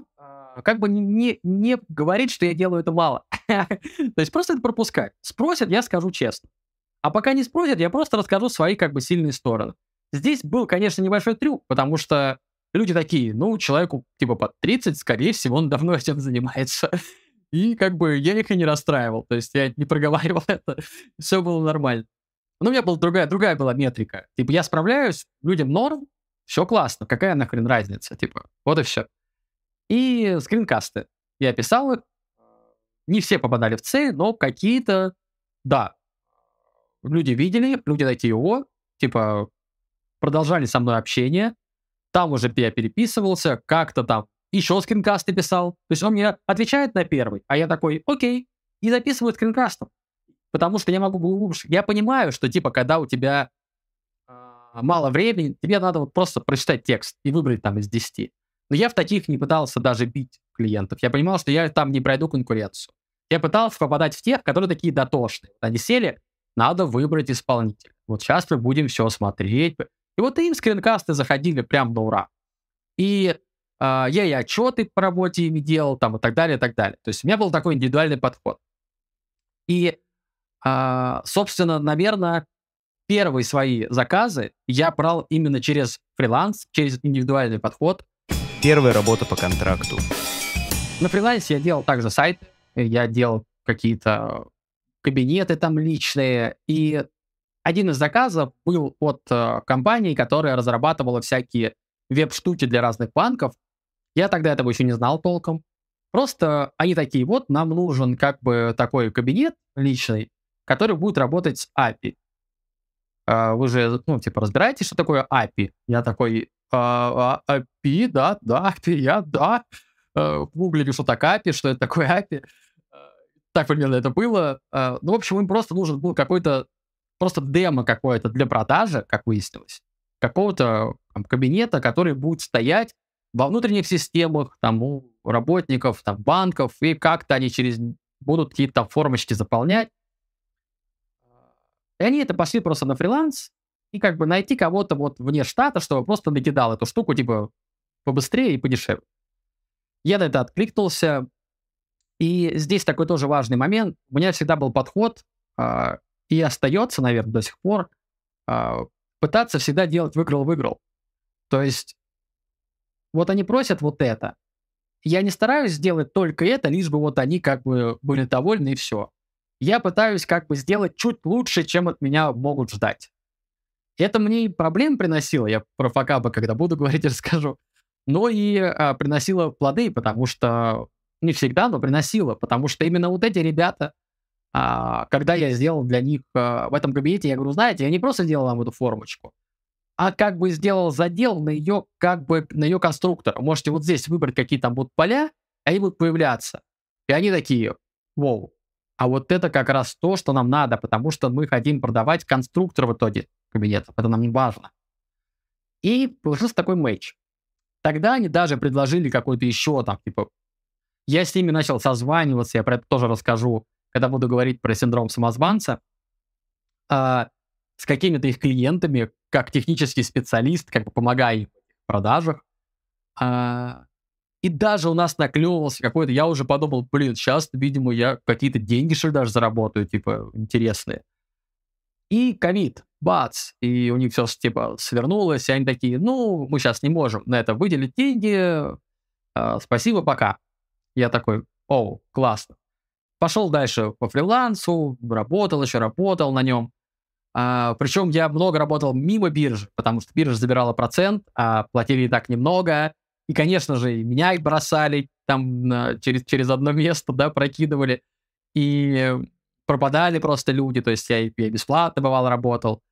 как бы не, не говорить, что я делаю это мало. То есть просто это пропускать. Спросят, я скажу честно. А пока не спросят, я просто расскажу свои как бы сильные стороны. Здесь был, конечно, небольшой трюк, потому что люди такие, ну, человеку типа под тридцать, скорее всего, он давно этим занимается. И как бы я их и не расстраивал, то есть я не проговаривал это, все было нормально. Но у меня была другая, другая была метрика. Типа я справляюсь, людям норм, Все классно, какая нахрен разница, типа, вот и все. И скринкасты. Я писал их, не все попадали в цель, но какие-то, да, люди видели, люди найти его, типа, продолжали со мной общение, там уже я переписывался, как-то там еще скринкасты писал, то есть он мне отвечает на первый, а я такой, окей, и записываю скринкастом, потому что я могу глубже, я понимаю, что, типа, когда у тебя мало времени, тебе надо вот просто прочитать текст и выбрать там из десяти. Но я в таких не пытался даже бить клиентов. Я понимал, что я там не пройду конкуренцию. Я пытался попадать в тех, которые такие дотошные. Они сели, надо выбрать исполнителя. Вот сейчас мы будем все смотреть. И вот им скринкасты заходили прям на ура. И э, я и отчеты по работе ими делал, там, и так далее, и так далее. То есть у меня был такой индивидуальный подход. И, э, собственно, наверное, первые свои заказы я брал именно через фриланс, через индивидуальный подход. Первая работа по контракту. На фрилансе я делал также сайт, я делал какие-то кабинеты там личные, и один из заказов был от э, компании, которая разрабатывала всякие веб-штуки для разных банков. Я тогда этого еще не знал толком. Просто они такие, вот, нам нужен как бы такой кабинет личный, который будет работать с эй пи ай. Вы же, ну, типа, разбираетесь, что такое эй пи ай? Я такой, а, а, эй пи ай, да, да, эй пи ай, я, да. Гуглили, что так эй пи ай, что это такое эй пи ай. Так примерно это было. Ну, в общем, им просто нужен был какой-то, просто демо какое-то для продажи, как выяснилось, какого-то там кабинета, который будет стоять во внутренних системах, там, у работников, там, банков, и как-то они через будут какие-то там формочки заполнять. И они это пошли просто на фриланс, и как бы найти кого-то вот вне штата, чтобы просто накидал эту штуку, типа, побыстрее и подешевле. Я на это откликнулся, и здесь такой тоже важный момент. У меня всегда был подход, э, и остается, наверное, до сих пор, э, пытаться всегда делать выиграл-выиграл. То есть, вот они просят вот это. Я не стараюсь сделать только это, лишь бы вот они как бы были довольны, и все. Я пытаюсь как бы сделать чуть лучше, чем от меня могут ждать. Это мне и проблем приносило, я про факапы, когда буду говорить, расскажу, но и а, приносило плоды, потому что, не всегда, но приносило, потому что именно вот эти ребята, а, когда я сделал для них а, в этом кабинете, я говорю, знаете, я не просто делал вам эту формочку, а как бы сделал задел на ее, как бы, на ее конструктор. Можете вот здесь выбрать, какие там будут поля, и они будут появляться. И они такие, воу. А вот это как раз то, что нам надо, потому что мы хотим продавать конструктор в итоге кабинета. Это нам не важно. И получился такой матч. Тогда они даже предложили какой-то еще там, типа... Я с ними начал созваниваться, я про это тоже расскажу, когда буду говорить про синдром самозванца, а, с какими-то их клиентами, как технический специалист, как бы помогая им в продажах. А, И даже у нас наклевывался какой-то... Я уже подумал, блин, сейчас, видимо, я какие-то деньги, что ли, даже заработаю, типа, интересные. И ковид, бац, и у них все, типа, свернулось, и они такие, ну, мы сейчас не можем на это выделить деньги, э, спасибо, пока. Я такой, оу, классно. Пошел дальше по фрилансу, работал еще, работал на нем. А, причем я много работал мимо биржи, потому что биржа забирала процент, а платили и так немного. И, конечно же, и меня и бросали там на, через, через одно место, да, прокидывали. И пропадали просто люди, то есть я, я бесплатно, бывало, работал.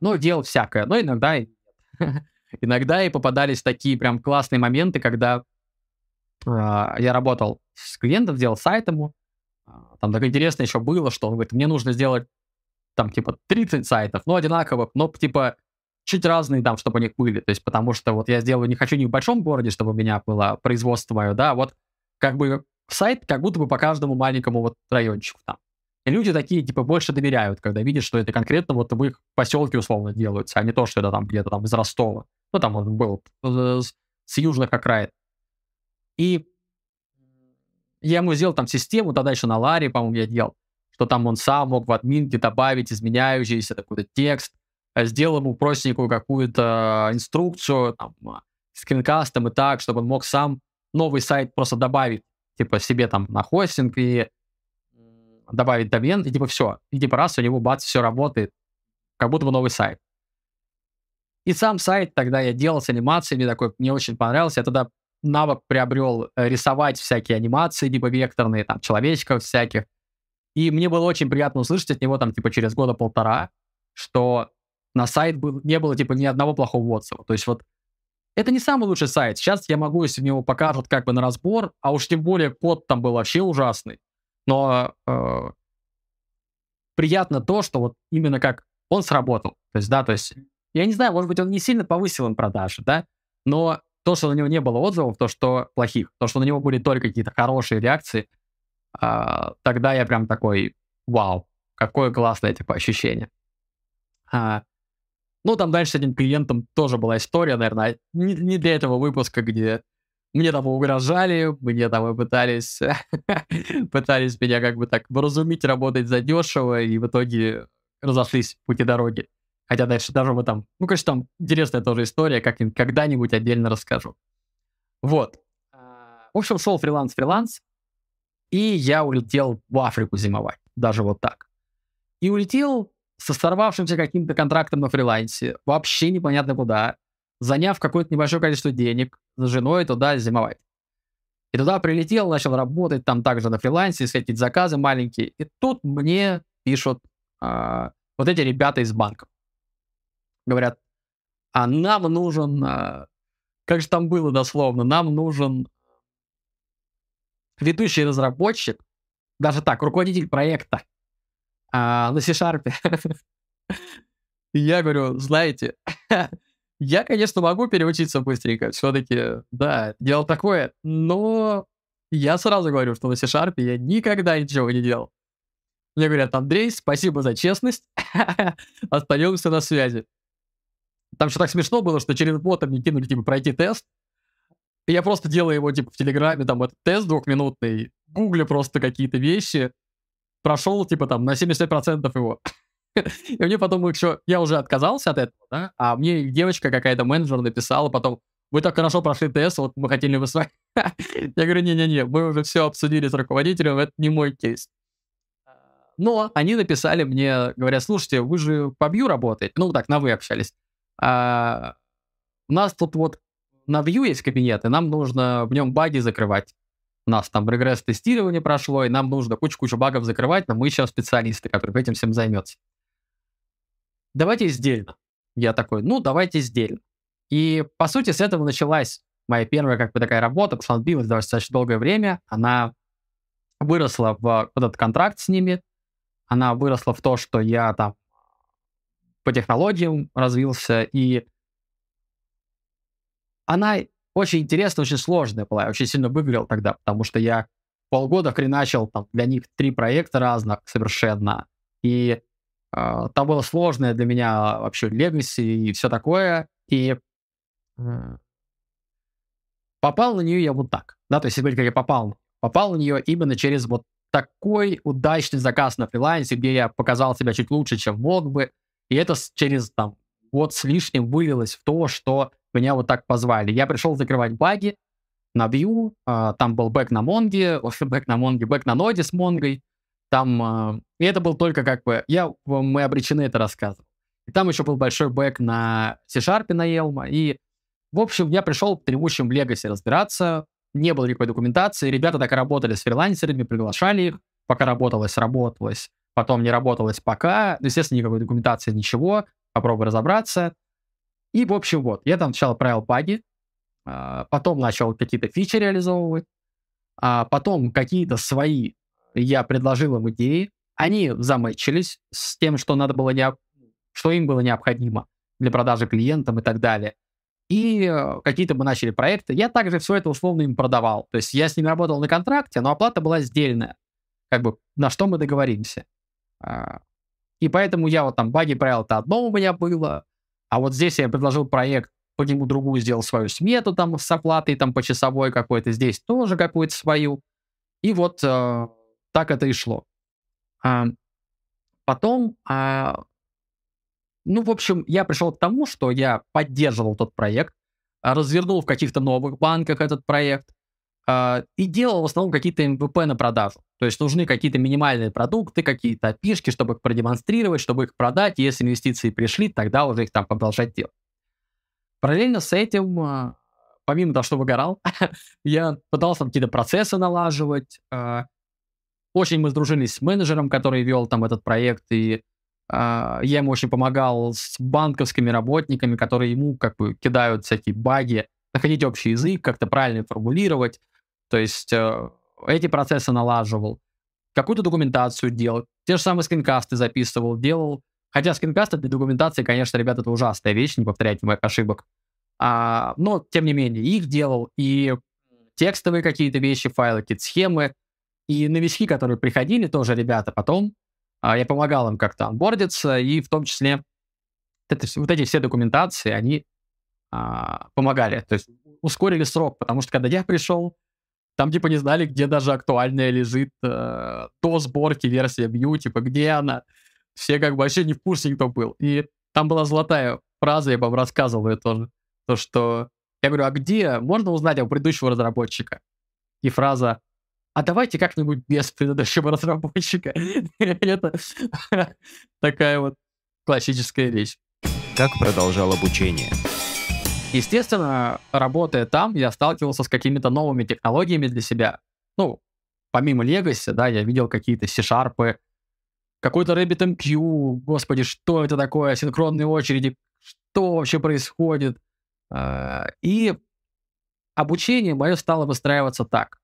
Ну, делал всякое, но иногда и... Иногда и попадались такие прям классные моменты, когда э, я работал с клиентом, делал сайт ему. Там так интересно еще было, что он говорит, мне нужно сделать там типа тридцать сайтов, но одинаковых, но типа... чуть разные там, чтобы они были, то есть потому что вот я сделаю, не хочу ни в большом городе, чтобы у меня было производство мое, да, вот как бы сайт как будто бы по каждому маленькому вот райончику там. И люди такие, типа, больше доверяют, когда видят, что это конкретно вот в их поселке условно делаются, а не то, что это там где-то там из Ростова, ну там он был с южных окраин. И я ему сделал там систему, тогда еще на Ларе, по-моему, я делал, что там он сам мог в админке добавить изменяющийся такой-то текст, сделал ему простенькую какую-то инструкцию, там, скринкастом и так, чтобы он мог сам новый сайт просто добавить, типа, себе там на хостинг и добавить домен, и типа все. И типа раз у него, бац, все работает, как будто бы новый сайт. И сам сайт тогда я делал с анимациями, такой, мне очень понравилось. Я тогда навык приобрел рисовать всякие анимации, типа векторные, там, человечков всяких. И мне было очень приятно услышать от него, там, типа, через года полтора, что на сайт был, не было, типа, ни одного плохого отзыва. То есть вот это не самый лучший сайт. Сейчас я могу, если мне его покажут как бы на разбор, а уж тем более код там был вообще ужасный. Но э, приятно то, что вот именно как он сработал. То есть, да, то есть, я не знаю, может быть, он не сильно повысил им продажи, да, но то, что на него не было отзывов, то, что плохих, то, что на него были только какие-то хорошие реакции, э, тогда я прям такой, вау, какое классное, типа, ощущение. А, ну, там дальше с этим клиентом тоже была история, наверное, не, не для этого выпуска, где мне там угрожали, мне там и пытались, пытались меня как бы так вразумить, работать задешево, и в итоге разошлись в пути дороги. Хотя дальше даже мы там... Ну, конечно, там интересная тоже история, как-нибудь когда-нибудь отдельно расскажу. Вот. В общем, шел фриланс-фриланс, и я улетел в Африку зимовать. Даже вот так. И улетел со сорвавшимся каким-то контрактом на фрилансе, вообще непонятно куда, заняв какое-то небольшое количество денег с женой туда зимовать. И туда прилетел, начал работать там также на фрилансе, искать какие-то заказы маленькие. И тут мне пишут а, вот эти ребята из банков. Говорят, а нам нужен, а, как же там было дословно, нам нужен ведущий разработчик, даже так, руководитель проекта а, на C-Sharp. Я говорю, знаете, я, конечно, могу переучиться быстренько, все-таки, да, дело такое, но я сразу говорю, что на C-Sharp я никогда ничего не делал. Мне говорят, Андрей, спасибо за честность, остаемся на связи. Там что так смешно было, что через бот мне кинули, типа, пройти тест. И я просто делаю его, типа, в Телеграме, там, этот тест двухминутный, гуглю просто какие-то вещи, прошел, типа, там, на семьдесят процентов его. И мне потом еще, я уже отказался от этого, да, а мне девочка какая-то, менеджер, написала потом, вы так хорошо прошли тест, вот мы хотели бы с вами. Я говорю, не-не-не, мы уже все обсудили с руководителем, это не мой кейс. Но они написали мне, говорят, слушайте, вы же по Vue работаете, ну, так, на вы общались. А, у нас тут вот на Vue есть кабинет, и нам нужно в нем баги закрывать. У нас там регресс-тестирование прошло, и нам нужно кучу-кучу багов закрывать, но мы еще специалисты, которые этим всем займется. Давайте издельно. Я такой, ну, давайте издельно. И, по сути, с этого началась моя первая, как бы, такая работа, потому что она длилась достаточно долгое время. Она выросла в этот контракт с ними, она выросла в то, что я там по технологиям развился, и она очень интересная, очень сложная была. Я очень сильно выиграл тогда, потому что я полгода хреначил там, для них три проекта разных совершенно, и э, там было сложное для меня вообще легаси и все такое, и mm. попал на нее я вот так, да, то есть теперь как я попал, попал на нее именно через вот такой удачный заказ на фрилансе, где я показал себя чуть лучше, чем мог бы. И это через там год с лишним вылилось в то, что меня вот так позвали. Я пришел закрывать баги на Vue, э, там был бэк на Mongo, бэк на Mongo, бэк на ноде с Mongo. Там, э, и это был только как бы... Я, мы обречены это рассказывать. И там еще был большой бэк на C-Sharp, на ELMA. И, в общем, я пришел в тревущем Legacy разбираться. Не было никакой документации. Ребята так и работали с фрилансерами, приглашали их. Пока работалось, работалось. Потом не работалось пока, естественно, никакой документации, ничего, попробую разобраться. И, в общем, вот, я там сначала правил баги, потом начал какие-то фичи реализовывать, потом какие-то свои я предложил им идеи, они замечились с тем, что надо было не... что им было необходимо для продажи клиентам и так далее. И какие-то мы начали проекты. Я также все это условно им продавал. То есть я с ними работал на контракте, но оплата была сдельная. Как бы на что мы договоримся. И поэтому я вот там баги правил-то одно у меня было, а вот здесь я предложил проект, по нему другую сделал свою смету там с оплатой, там по часовой какой-то, здесь тоже какую-то свою. И вот э, так это и шло. А, потом, а, ну, в общем, я пришел к тому, что я поддерживал тот проект, развернул в каких-то новых банках этот проект, Uh, и делал в основном какие-то эм ви пи на продажу. То есть нужны какие-то минимальные продукты, какие-то опишки, чтобы их продемонстрировать, чтобы их продать. Если инвестиции пришли, тогда уже их там продолжать делать. Параллельно с этим, помимо того, что выгорал, я пытался там какие-то процессы налаживать. Очень мы сдружились с менеджером, который вел там этот проект, и я ему очень помогал с банковскими работниками, которые ему как бы кидают всякие баги, находить общий язык, как-то правильно формулировать. То есть эти процессы налаживал. Какую-то документацию делал. Те же самые скринкасты записывал, делал. Хотя скринкасты для документации, конечно, ребята, это ужасная вещь, не повторяйте моих ошибок. А, но, тем не менее, их делал. И текстовые какие-то вещи, файлы, какие-то схемы. И новички, которые приходили, тоже ребята потом. А, я помогал им как-то анбордиться. И в том числе это, вот эти все документации, они а, помогали. То есть ускорили срок, потому что когда я пришел, там типа не знали, где даже актуальная лежит э, до сборки версия Vue, типа где она. Все как бы вообще не в курсе никто был. И там была золотая фраза, я вам рассказывал ее тоже, то что я говорю, а где можно узнать о предыдущего разработчика? И фраза, а давайте как-нибудь без предыдущего разработчика. Это такая вот классическая вещь. Как продолжал обучение? Естественно, работая там, я сталкивался с какими-то новыми технологиями для себя. Ну, помимо Legacy, да, я видел какие-то C-Sharp, какой-то RabbitMQ, господи, что это такое, синхронные очереди, что вообще происходит? И обучение мое стало выстраиваться так.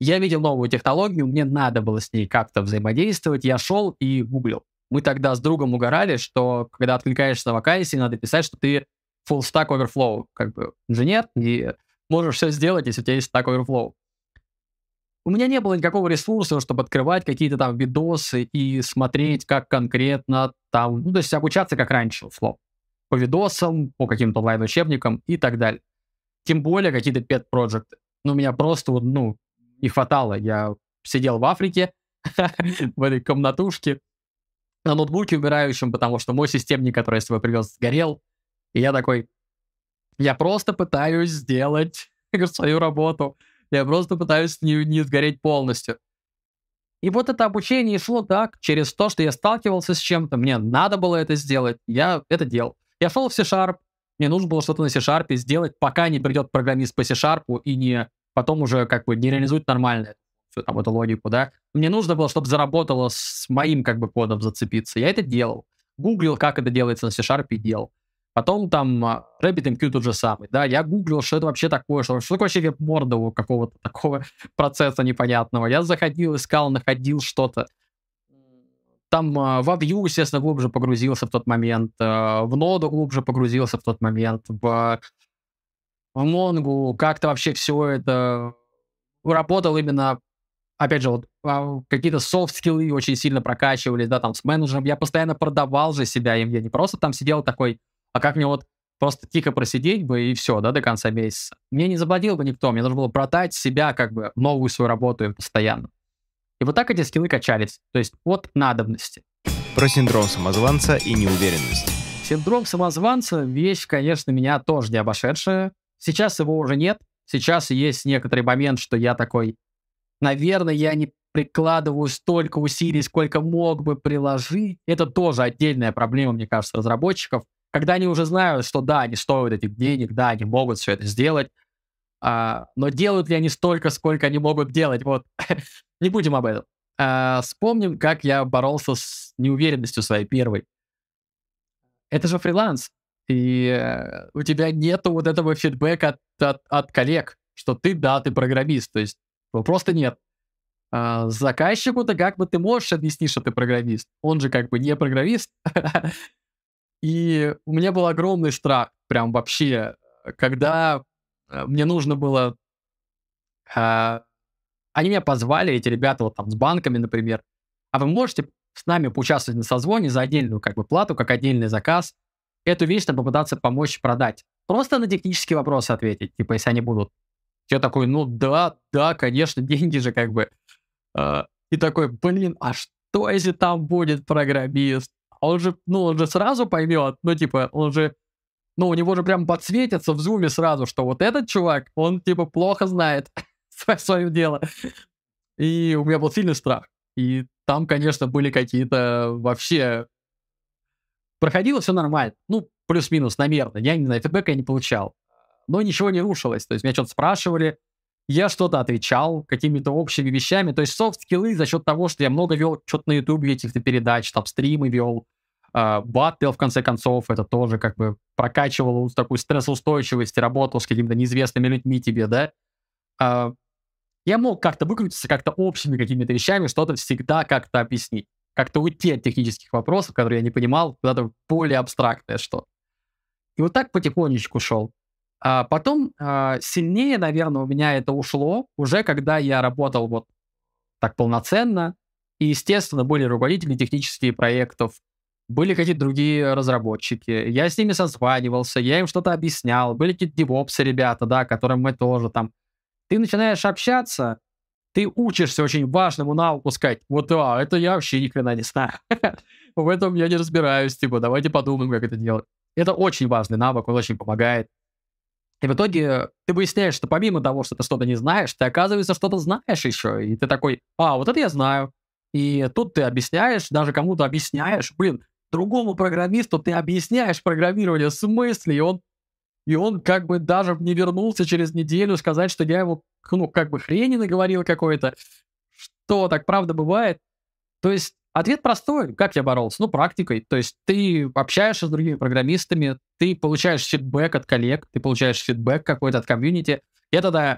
Я видел новую технологию, мне надо было с ней как-то взаимодействовать, я шел и гуглил. Мы тогда с другом угорали, что когда откликаешься на вакансии, надо писать, что ты full Stack Overflow, как бы инженер, и можешь все сделать, если у тебя есть Stack Overflow. У меня не было никакого ресурса, чтобы открывать какие-то там видосы и смотреть, как конкретно там, ну, то есть обучаться как раньше, условно, по видосам, по каким-то онлайн-учебникам и так далее. Тем более какие-то пет-проекты. Ну, меня просто, ну, не хватало. Я сидел в Африке, в этой комнатушке, на ноутбуке умирающем, потому что мой системник, который я с собой привез, сгорел. И я такой, я просто пытаюсь сделать свою работу. Я просто пытаюсь не, не сгореть полностью. И вот это обучение шло так, через то, что я сталкивался с чем-то. Мне надо было это сделать, я это делал. Я шел в C-Sharp, мне нужно было что-то на C-Sharp сделать, пока не придет программист по C-Sharp и не, потом уже как бы не реализует нормально всю там эту логику, да. Мне нужно было, чтобы заработало с моим как бы кодом зацепиться. Я это делал. Гуглил, как это делается на C-Sharp и делал. Потом там RabbitMQ тот же самый, да, я гуглил, что это вообще такое, что, что такое вообще веб-морда у какого-то такого процесса непонятного. Я заходил, искал, находил что-то. Там во Vue, естественно, глубже погрузился в тот момент, в ноду глубже погрузился в тот момент, в, в Mongo, как-то вообще все это работал именно, опять же, вот какие-то софт-скиллы очень сильно прокачивались, да, там с менеджером. Я постоянно продавал же себя им, я не просто там сидел такой, а как мне вот просто тихо просидеть бы и все, да, до конца месяца. Мне не заплатил бы никто, мне нужно было продать себя, как бы, новую свою работу им постоянно. И вот так эти скиллы качались, то есть от надобности. Про синдром самозванца и неуверенность. Синдром самозванца — вещь, конечно, меня тоже не обошедшая. Сейчас его уже нет, сейчас есть некоторый момент, что я такой, наверное, я не прикладываю столько усилий, сколько мог бы приложить. Это тоже отдельная проблема, мне кажется, разработчиков. Когда они уже знают, что да, они стоят этих денег, да, они могут все это сделать, а, но делают ли они столько, сколько они могут делать? Вот, не будем об этом. А, вспомним, как я боролся с неуверенностью своей первой. Это же фриланс, и а, у тебя нету вот этого фидбэка от, от, от коллег, что ты, да, ты программист, то есть ну, просто нет. А, заказчику-то как бы ты можешь объяснить, что ты программист, он же как бы не программист. И у меня был огромный страх, прям вообще, когда мне нужно было... Э, они меня позвали, эти ребята вот там с банками, например. А вы можете с нами поучаствовать на созвоне за отдельную как бы плату, как отдельный заказ, эту вещь там попытаться помочь продать? Просто на технические вопросы ответить, типа, если они будут. Я такой, ну да, да, конечно, деньги же как бы. Э, и такой, блин, а что, если там будет программист? Он же, ну, он же сразу поймет, ну, типа, он же, ну, у него же прям подсветится в зуме сразу, что вот этот чувак, он, типа, плохо знает свое дело. И у меня был сильный страх. И там, конечно, были какие-то вообще Проходило все нормально, ну, плюс-минус, намеренно. Я не знаю, фидбэка я не получал. Но ничего не рушилось. То есть меня что-то спрашивали, я что-то отвечал какими-то общими вещами. То есть софт-скиллы за счет того, что я много вел что-то на Ютубе, каких-то передач, там, стримы вел, баттл, в конце концов, это тоже как бы прокачивало такую стрессоустойчивость, работал с какими-то неизвестными людьми тебе, да. Я мог как-то выкрутиться, как-то общими какими-то вещами, что-то всегда как-то объяснить. Как-то уйти от технических вопросов, которые я не понимал, куда-то более абстрактное что-то. И вот так потихонечку шел. А потом а, сильнее, наверное, у меня это ушло, уже когда я работал вот так полноценно, и, естественно, были руководители технических проектов, были какие-то другие разработчики, я с ними созванивался, я им что-то объяснял, были какие-то девопсы ребята, да, которым мы тоже там. Ты начинаешь общаться, ты учишься очень важному навыку сказать, вот, а, это я вообще ни хрена не знаю, в этом я не разбираюсь, типа, давайте подумаем, как это делать. Это очень важный навык, он очень помогает. И в итоге ты выясняешь, что помимо того, что ты что-то не знаешь, ты, оказывается, что-то знаешь еще. И ты такой, а, вот это я знаю. И тут ты объясняешь, даже кому-то объясняешь. Блин, другому программисту ты объясняешь программирование в смысле, и он, и он как бы даже не вернулся через неделю сказать, что я его, ну, как бы хрени наговорил какой-то. Что, так правда бывает? То есть ответ простой. Как я боролся? Ну, практикой. То есть ты общаешься с другими программистами, ты получаешь фидбэк от коллег, ты получаешь фидбэк какой-то от комьюнити. Я тогда э,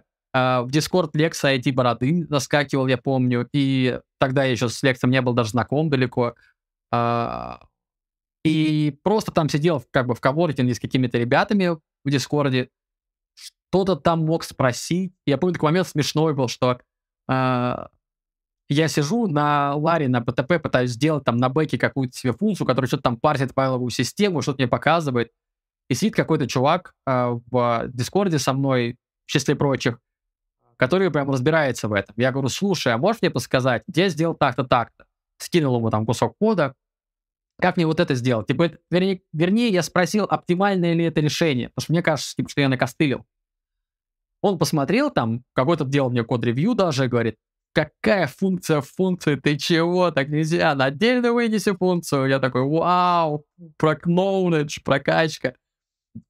в Discord лекса ай ти бороды наскакивал, я помню, и тогда я еще с лексом не был даже знаком далеко. Э, и просто там сидел как бы в коворкинге с какими-то ребятами в Discord'е, что-то там мог спросить. Я помню, такой момент смешной был, что... Э, Я сижу на ларе, на пэ тэ пэ, пытаюсь сделать там на бэке какую-то себе функцию, которая что-то там парсит файловую систему, что-то мне показывает. И сидит какой-то чувак э, в Дискорде со мной, в числе прочих, который прям разбирается в этом. Я говорю, слушай, а можешь мне подсказать, где сделать так-то, так-то? Скинул ему там кусок кода. Как мне вот это сделать? Типа, вернее, вернее, я спросил, оптимальное ли это решение, потому что мне кажется, что я накостылил. Он посмотрел там, какой-то делал мне код-ревью даже, говорит, какая функция в функции? Ты чего? Так нельзя. На отдельно вынеси функцию. Я такой, вау, прокноуледж, прокачка.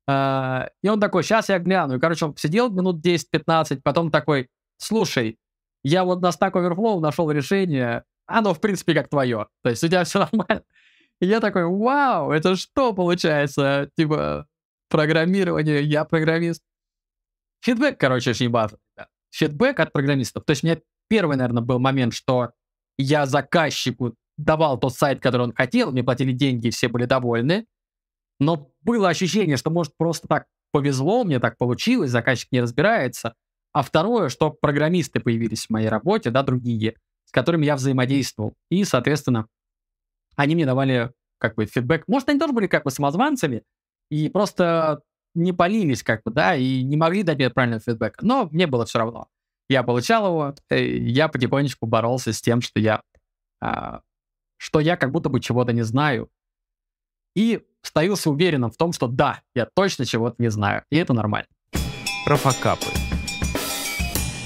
А, и он такой, сейчас я гляну. И, короче, он сидел минут десять-пятнадцать, потом такой, слушай, я вот на Stack Overflow нашел решение, оно, в принципе, как твое. То есть у тебя все нормально. И я такой, вау, это что получается? Типа, программирование, я программист. Фидбэк, короче, очень важный. Фидбэк от программистов. То есть мне первый, наверное, был момент, что я заказчику давал тот сайт, который он хотел, мне платили деньги, и все были довольны. Но было ощущение, что, может, просто так повезло, мне так получилось, заказчик не разбирается. А второе, что программисты появились в моей работе, да, другие, с которыми я взаимодействовал. И, соответственно, они мне давали как бы фидбэк. Может, они тоже были как бы самозванцами и просто не палились как бы, да, и не могли дать мне правильного фидбэка. Но мне было все равно. Я получал его, я потихонечку боролся с тем, что я, а, что я как будто бы чего-то не знаю. И становился уверенным в том, что да, я точно чего-то не знаю. И это нормально. Про факапы.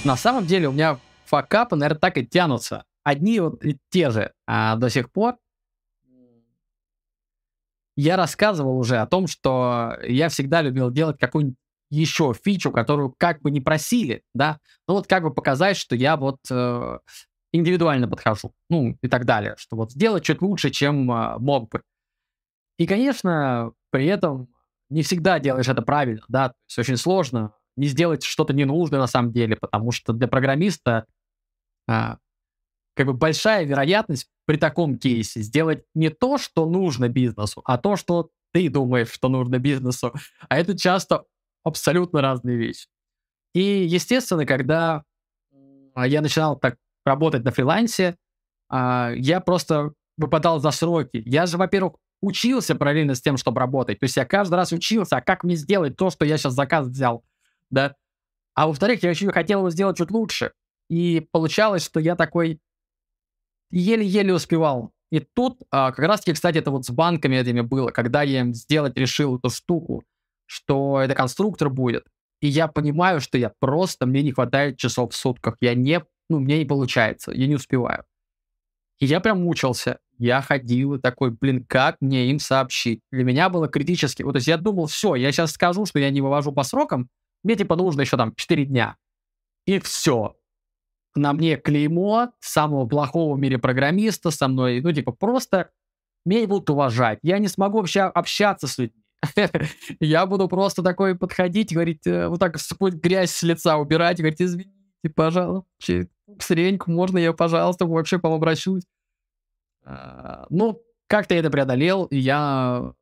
На самом деле у меня факапы, наверное, так и тянутся. Одни вот и те же а до сих пор. Я рассказывал уже о том, что я всегда любил делать какую-нибудь еще фичу, которую как бы не просили, да, ну вот как бы показать, что я вот э, индивидуально подхожу, ну и так далее, что вот сделать чуть лучше, чем э, мог бы. И, конечно, при этом не всегда делаешь это правильно, да, то есть очень сложно не сделать что-то ненужное на самом деле, потому что для программиста э, как бы большая вероятность при таком кейсе сделать не то, что нужно бизнесу, а то, что ты думаешь, что нужно бизнесу, а это часто абсолютно разные вещи. И, естественно, когда я начинал так работать на фрилансе, я просто выпадал за сроки. Я же, во-первых, учился параллельно с тем, чтобы работать. То есть я каждый раз учился, а как мне сделать то, что я сейчас заказ взял, да? А во-вторых, я еще хотел его сделать чуть лучше. И получалось, что я такой еле-еле успевал. И тут, как раз-таки, кстати, это вот с банками этими было, когда я им сделать решил эту штуку, что это конструктор будет, и я понимаю, что я просто, мне не хватает часов в сутках, я не, ну, мне не получается, я не успеваю. И я прям мучился. Я ходил и такой, блин, как мне им сообщить? Для меня было критически. Вот, то есть я думал, все, я сейчас скажу, что я не вывожу по срокам, мне типа нужно еще там четыре дня. И все. На мне клеймо самого плохого в мире программиста, со мной, ну типа просто меня будут уважать. Я не смогу вообще общаться с людьми. Я буду просто такой подходить, говорить, вот так грязь с лица убирать, говорить, извините, пожалуйста, среньку, можно я, пожалуйста, вообще по вам обращусь? Ну, как-то я это преодолел, и я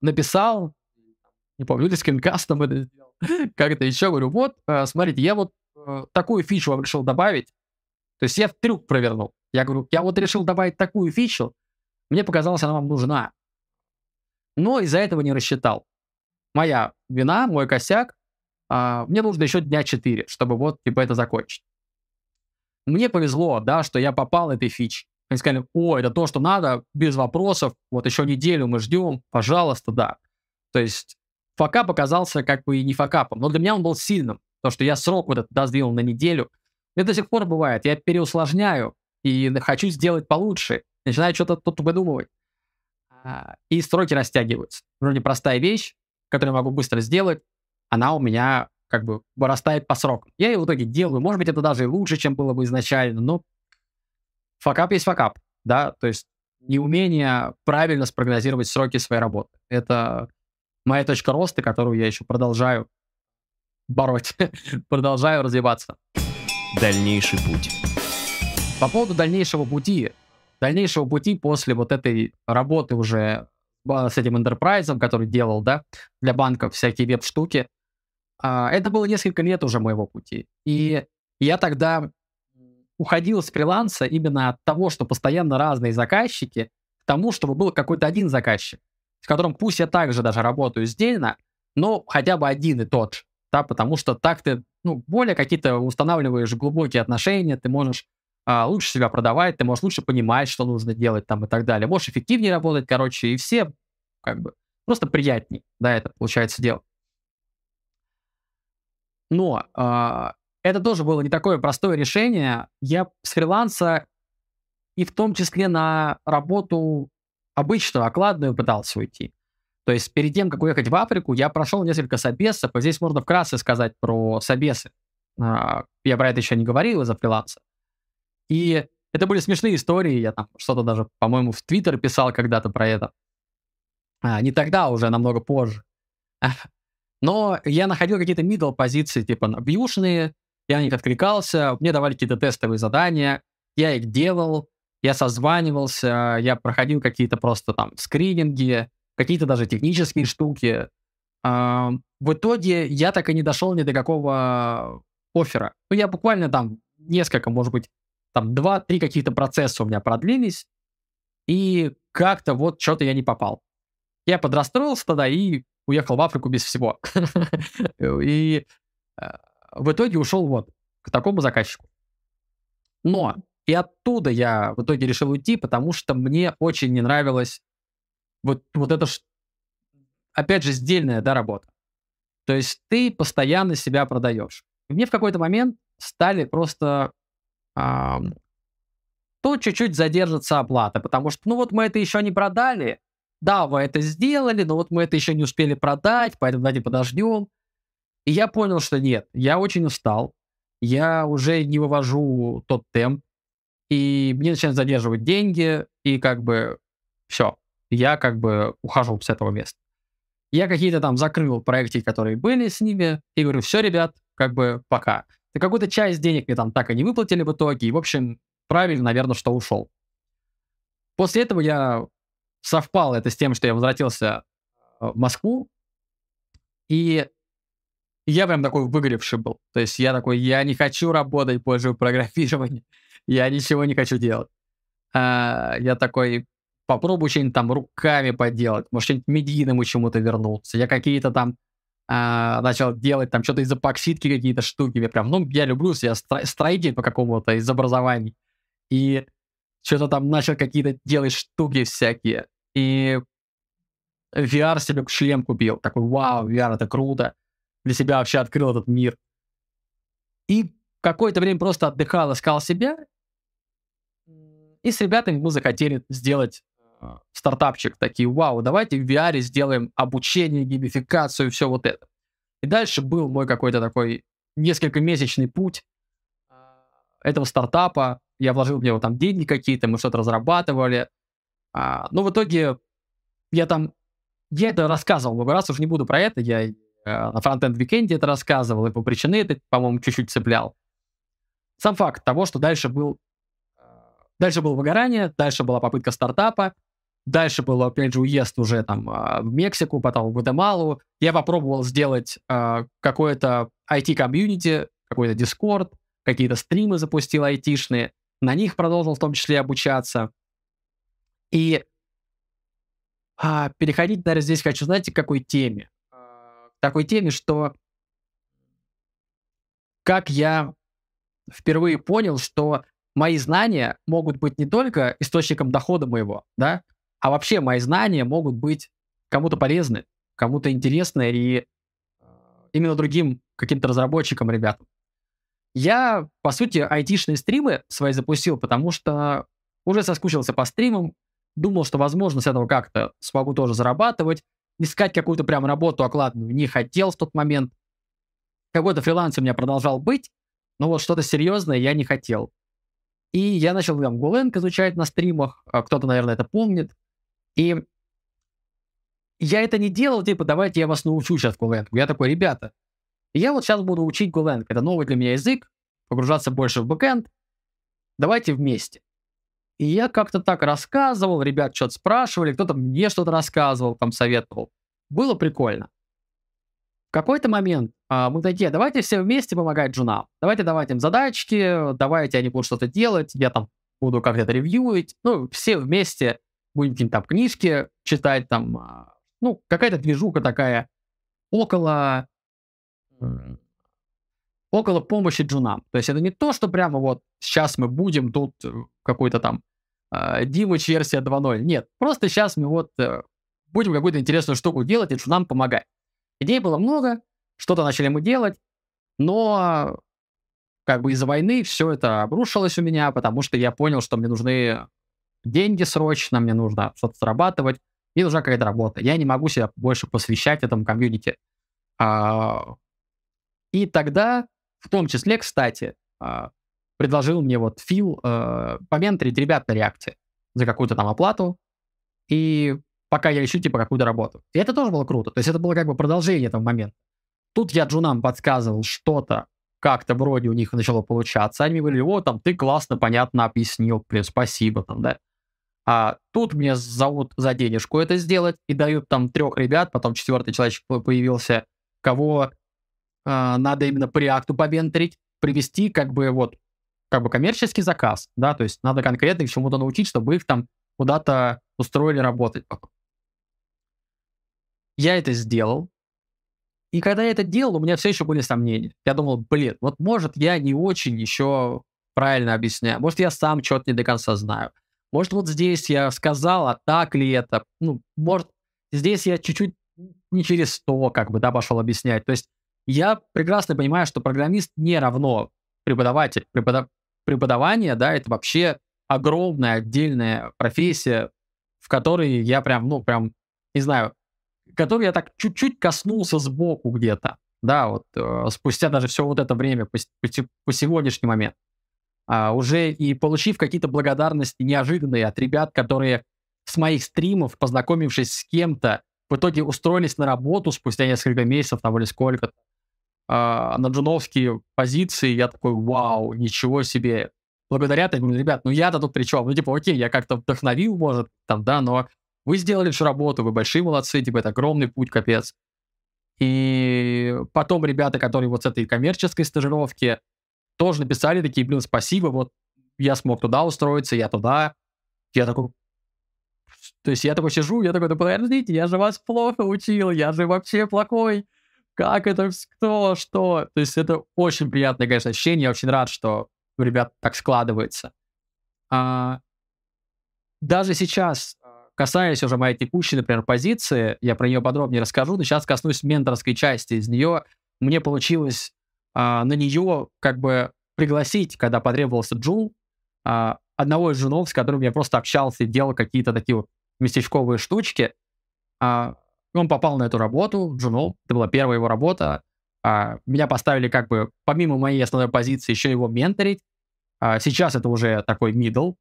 написал, не помню, или скринкастом это сделал, как-то еще, говорю, вот, смотрите, я вот такую фичу вам решил добавить, то есть я трюк провернул, я говорю, я вот решил добавить такую фичу, мне показалось, она вам нужна, но из-за этого не рассчитал. Моя вина, мой косяк, мне нужно еще дня четыре, чтобы вот, типа, это закончить. Мне повезло, да, что я попал этой фичи. Они сказали, о, это то, что надо, без вопросов, вот еще неделю мы ждем, пожалуйста, да. То есть факап оказался как бы и не факапом, но для меня он был сильным, потому что я срок вот этот, да, сдвинул на неделю. Это до сих пор бывает, я переусложняю и хочу сделать получше, начинаю что-то тут выдумывать. И сроки растягиваются. Вроде простая вещь, которую я могу быстро сделать, она у меня как бы вырастает по срокам. Я ее в итоге делаю, может быть, это даже и лучше, чем было бы изначально, но факап есть факап, да, то есть неумение правильно спрогнозировать сроки своей работы. Это моя точка роста, которую я еще продолжаю бороть, продолжаю развиваться. Дальнейший путь. По поводу дальнейшего пути, дальнейшего пути после вот этой работы уже с этим энтерпрайзом, который делал, да, для банков всякие веб-штуки, это было несколько лет уже моего пути. И я тогда уходил с фриланса именно от того, что постоянно разные заказчики, к тому, чтобы был какой-то один заказчик, с которым пусть я также даже работаю сдельно, но хотя бы один и тот же, да, потому что так ты, ну, более какие-то устанавливаешь глубокие отношения, ты можешь а, лучше себя продавать, ты можешь лучше понимать, что нужно делать там и так далее, можешь эффективнее работать, короче, и все как бы просто приятнее, да, это получается дело. Но а, это тоже было не такое простое решение. Я с фриланса и в том числе на работу обычную, окладную пытался уйти. То есть перед тем, как уехать в Африку, я прошел несколько собесов. Здесь можно вкратце сказать про собесы. Я про это еще не говорил из-за фриланса. И это были смешные истории. Я там что-то даже, по-моему, в Twitter писал когда-то про это. Не тогда, уже намного позже. Но я находил какие-то middle позиции, типа вьюшные. Я на них откликался, мне давали какие-то тестовые задания, я их делал, я созванивался, я проходил какие-то просто там скрининги, какие-то даже технические штуки. В итоге я так и не дошел ни до какого оффера. Ну, я буквально там несколько, может быть, там два-три каких-то процесса у меня продлились, и как-то вот что-то я не попал. Я подрастроился тогда и уехал в Африку без всего. И... В итоге ушел вот к такому заказчику. Но и оттуда я в итоге решил уйти, потому что мне очень не нравилась вот, вот эта, опять же, сдельная, да, работа. То есть ты постоянно себя продаешь. И мне в какой-то момент стали просто... А, то чуть-чуть задержится оплата, потому что, ну вот мы это еще не продали, да, вы это сделали, но вот мы это еще не успели продать, поэтому давайте подождем. И я понял, что нет, я очень устал, я уже не вывожу тот темп, и мне начинают задерживать деньги, и как бы все, я как бы ухожу с этого места. Я какие-то там закрыл проекты, которые были с ними, и говорю, все, ребят, как бы пока. И какую-то часть денег мне там так и не выплатили в итоге, и, в общем, правильно, наверное, что ушел. После этого я совпал это с тем, что я возвратился в Москву, и... Я прям такой выгоревший был. То есть я такой, я не хочу работать позже в программировании. Я ничего не хочу делать. А, я такой, попробую что-нибудь там руками поделать. Может, что-нибудь медийному чему-то вернуться. Я какие-то там а, начал делать там что-то из эпоксидки, какие-то штуки. Я прям, ну, я люблю, я строитель по какому-то из образований. И что-то там начал какие-то делать штуки всякие. И ви ар себе шлем купил. Такой, вау, ви ар, это круто. Для себя вообще открыл этот мир. И какое-то время просто отдыхал, искал себя. И с ребятами мы захотели сделать стартапчик. Такие, вау, давайте в ви ар сделаем обучение, геймификацию, все вот это. И дальше был мой какой-то такой несколькомесячный путь этого стартапа. Я вложил в него там деньги какие-то, мы что-то разрабатывали. А, но в итоге я там... Я это рассказывал много раз, уже не буду про это. Я э, на фронтенд-викенде это рассказывал, и по причине это, по-моему, чуть-чуть цеплял. Сам факт того, что дальше был... Дальше было выгорание, дальше была попытка стартапа, дальше был, опять же, уезд уже там в Мексику, потом в Гватемалу. Я попробовал сделать э, какое-то ай ти-комьюнити, какой-то Discord, какие-то стримы запустил айтишные, на них продолжил в том числе обучаться. И а, переходить, наверное, здесь хочу, знаете, к какой теме? К такой теме, что как я впервые понял, что мои знания могут быть не только источником дохода моего, да, а вообще мои знания могут быть кому-то полезны, кому-то интересны и именно другим каким-то разработчикам, ребятам. Я, по сути, айтишные стримы свои запустил, потому что уже соскучился по стримам, думал, что, возможно, с этого как-то смогу тоже зарабатывать, искать какую-то прям работу окладную не хотел в тот момент. Какой-то фриланс у меня продолжал быть, но вот что-то серьезное я не хотел. И я начал там Golang изучать на стримах, кто-то, наверное, это помнит. И я это не делал, типа, давайте я вас научу сейчас Golang. Я такой, ребята, и я вот сейчас буду учить Golang. Это новый для меня язык, погружаться больше в бэкэнд. Давайте вместе. И я как-то так рассказывал, ребят что-то спрашивали, кто-то мне что-то рассказывал, там советовал. Было прикольно. В какой-то момент а, мы такие, давайте все вместе помогать джунам. Давайте давать им задачки, давайте они будут что-то делать, я там буду как-то ревьюить. Ну, все вместе будем какие-нибудь там книжки читать, там, ну, какая-то движуха такая около... около помощи джунам. То есть это не то, что прямо вот сейчас мы будем тут какой-то там э, Димыч версия два ноль. Нет, просто сейчас мы вот э, будем какую-то интересную штуку делать и джунам помогать. Идей было много, что-то начали мы делать, но как бы из-за войны все это обрушилось у меня, потому что я понял, что мне нужны деньги срочно, мне нужно что-то зарабатывать, мне нужна какая-то работа. Я не могу себя больше посвящать этому комьюнити. А- И тогда, в том числе, кстати, предложил мне вот Фил э, поменторить ребят на реакте за какую-то там оплату, и пока я ищу, типа, какую-то работу. И это тоже было круто, то есть это было как бы продолжение этого момента. Тут я джунам подсказывал что-то, как-то вроде у них начало получаться, они мне говорили, о, там, ты классно, понятно объяснил, блин, спасибо, там, да. А тут мне зовут за денежку это сделать, и дают там трех ребят, потом четвертый человек появился, кого... надо именно по реакту поменторить, привести как бы вот как бы коммерческий заказ, да, то есть надо конкретно их чему-то научить, чтобы их там куда-то устроили работать. Я это сделал, и когда я это делал, у меня все еще были сомнения. Я думал, блин, вот может я не очень еще правильно объясняю, может я сам что-то не до конца знаю, может вот здесь я сказал, а так ли это, ну, может здесь я чуть-чуть не через то как бы, да, пошел объяснять, то есть я прекрасно понимаю, что программист не равно преподаватель. Преподав... Преподавание, да, это вообще огромная отдельная профессия, в которой я прям, ну, прям, не знаю, которой я так чуть-чуть коснулся сбоку где-то, да, вот э, спустя даже все вот это время, по, по, по сегодняшний момент, а, уже и получив какие-то благодарности неожиданные от ребят, которые с моих стримов, познакомившись с кем-то, в итоге устроились на работу спустя несколько месяцев, там, или сколько-то, Uh, на джуновские позиции, я такой, вау, ничего себе. Благодаря этому, ребят, ну я-то тут при чем? Ну, типа, окей, я как-то вдохновил, может, там, да, но вы сделали всю работу, вы большие молодцы, типа, это огромный путь, капец. И потом ребята, которые вот с этой коммерческой стажировки, тоже написали такие, блин, спасибо, вот я смог туда устроиться, я туда. Я такой... То есть я такой сижу, я такой, да подождите, я же вас плохо учил, я же вообще плохой. Как это, кто, что? То есть это очень приятное, конечно, ощущение. Я очень рад, что у ребят так складывается. А, даже сейчас, касаясь уже моей текущей, например, позиции, я про нее подробнее расскажу, но сейчас коснусь менторской части. Из нее мне получилось а, на нее как бы пригласить, когда потребовался джун, а, одного из женов, с которым я просто общался и делал какие-то такие вот местечковые штучки. А, он попал на эту работу, джунов, это была первая его работа. А, меня поставили как бы, помимо моей основной позиции, еще его менторить. А, сейчас это уже такой middle,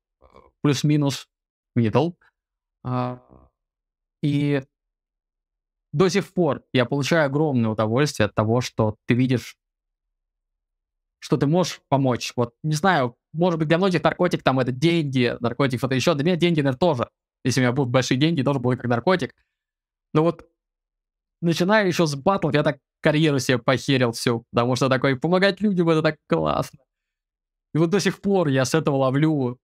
плюс-минус middle. А, и до сих пор я получаю огромное удовольствие от того, что ты видишь, что ты можешь помочь. Вот, не знаю, может быть, для многих наркотик там это деньги, наркотик что-то еще. Для меня деньги, наверное, тоже. Если у меня будут большие деньги, тоже будет как наркотик. Но вот, начиная еще с батлов, я так карьеру себе похерил всю, потому что такой, помогать людям, это так классно. И вот до сих пор я с этого ловлю,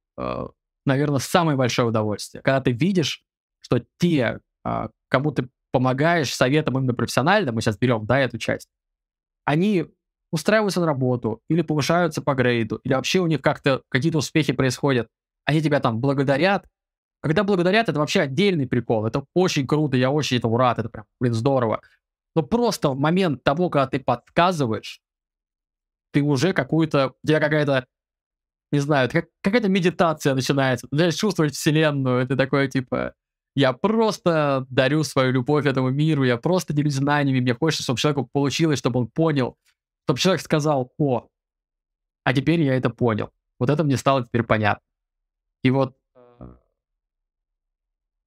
наверное, самое большое удовольствие. Когда ты видишь, что те, кому ты помогаешь советом именно профессионально, мы сейчас берем, да, эту часть, они устраиваются на работу, или повышаются по грейду, или вообще у них как-то какие-то успехи происходят, они тебя там благодарят. Когда благодарят, это вообще отдельный прикол, это очень круто, я очень этому рад, это прям, блин, здорово. Но просто в момент того, когда ты подсказываешь, ты уже какую-то, у тебя какая-то, не знаю, как, какая-то медитация начинается, ты чувствуешь вселенную, ты такой, типа, я просто дарю свою любовь этому миру, я просто делюсь знаниями, мне хочется, чтобы человеку получилось, чтобы он понял, чтобы человек сказал: о, а теперь я это понял. Вот это мне стало теперь понятно. И вот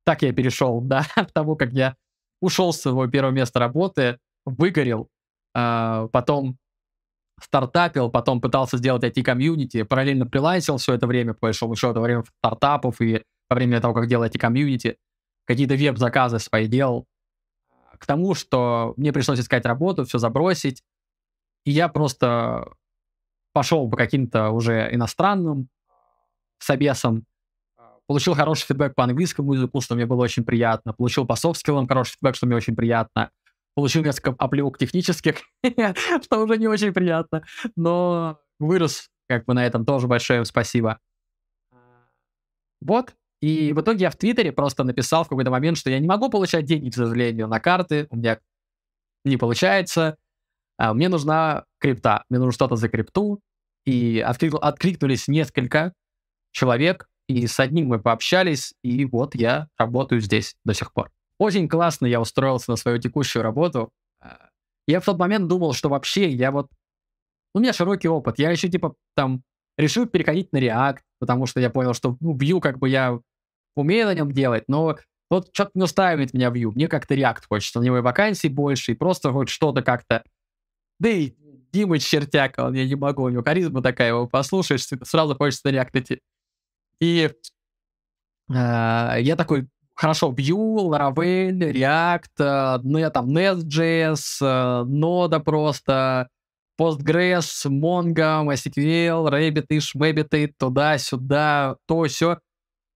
так я перешел, да, от того, как я ушел с своего первого места работы, выгорел, э, потом стартапил, потом пытался сделать ай ти-комьюнити, параллельно прилансил все это время, по большому счету, во время стартапов и во время того, как делал ай ти-комьюнити, какие-то веб-заказы свои делал, к тому, что мне пришлось искать работу, все забросить. И я просто пошел по каким-то уже иностранным собесам, получил хороший фидбэк по английскому языку, что мне было очень приятно, получил по софт-скиллам хороший фидбэк, что мне очень приятно, получил несколько оплеук технических, что уже не очень приятно, но вырос, как бы, на этом тоже большое спасибо. Вот, и в итоге я в Твиттере просто написал в какой-то момент, что я не могу получать деньги, к сожалению, на карты, у меня не получается, мне нужна крипта, мне нужно что-то за крипту, и откликнулись несколько человек, и с одним мы пообщались, и вот я работаю здесь до сих пор. Очень классно я устроился на свою текущую работу. Я в тот момент думал, что вообще я вот... У меня широкий опыт. Я еще типа там решил переходить на React, потому что я понял, что ну, Vue как бы я умею на нем делать, но вот что-то не устраивает меня Vue. Мне как-то React хочется, на него и вакансий больше, и просто хоть что-то как-то... Да и Дима чертяк, он, я не могу, у него харизма такая, его послушаешь, сразу хочется на React идти. И э, я такой, хорошо, Vue, Laravel, React, ну, я там NestJS, нода просто, Postgres, Mongo, MySQL, Rabbitish, Mabbit, туда-сюда, то-сё.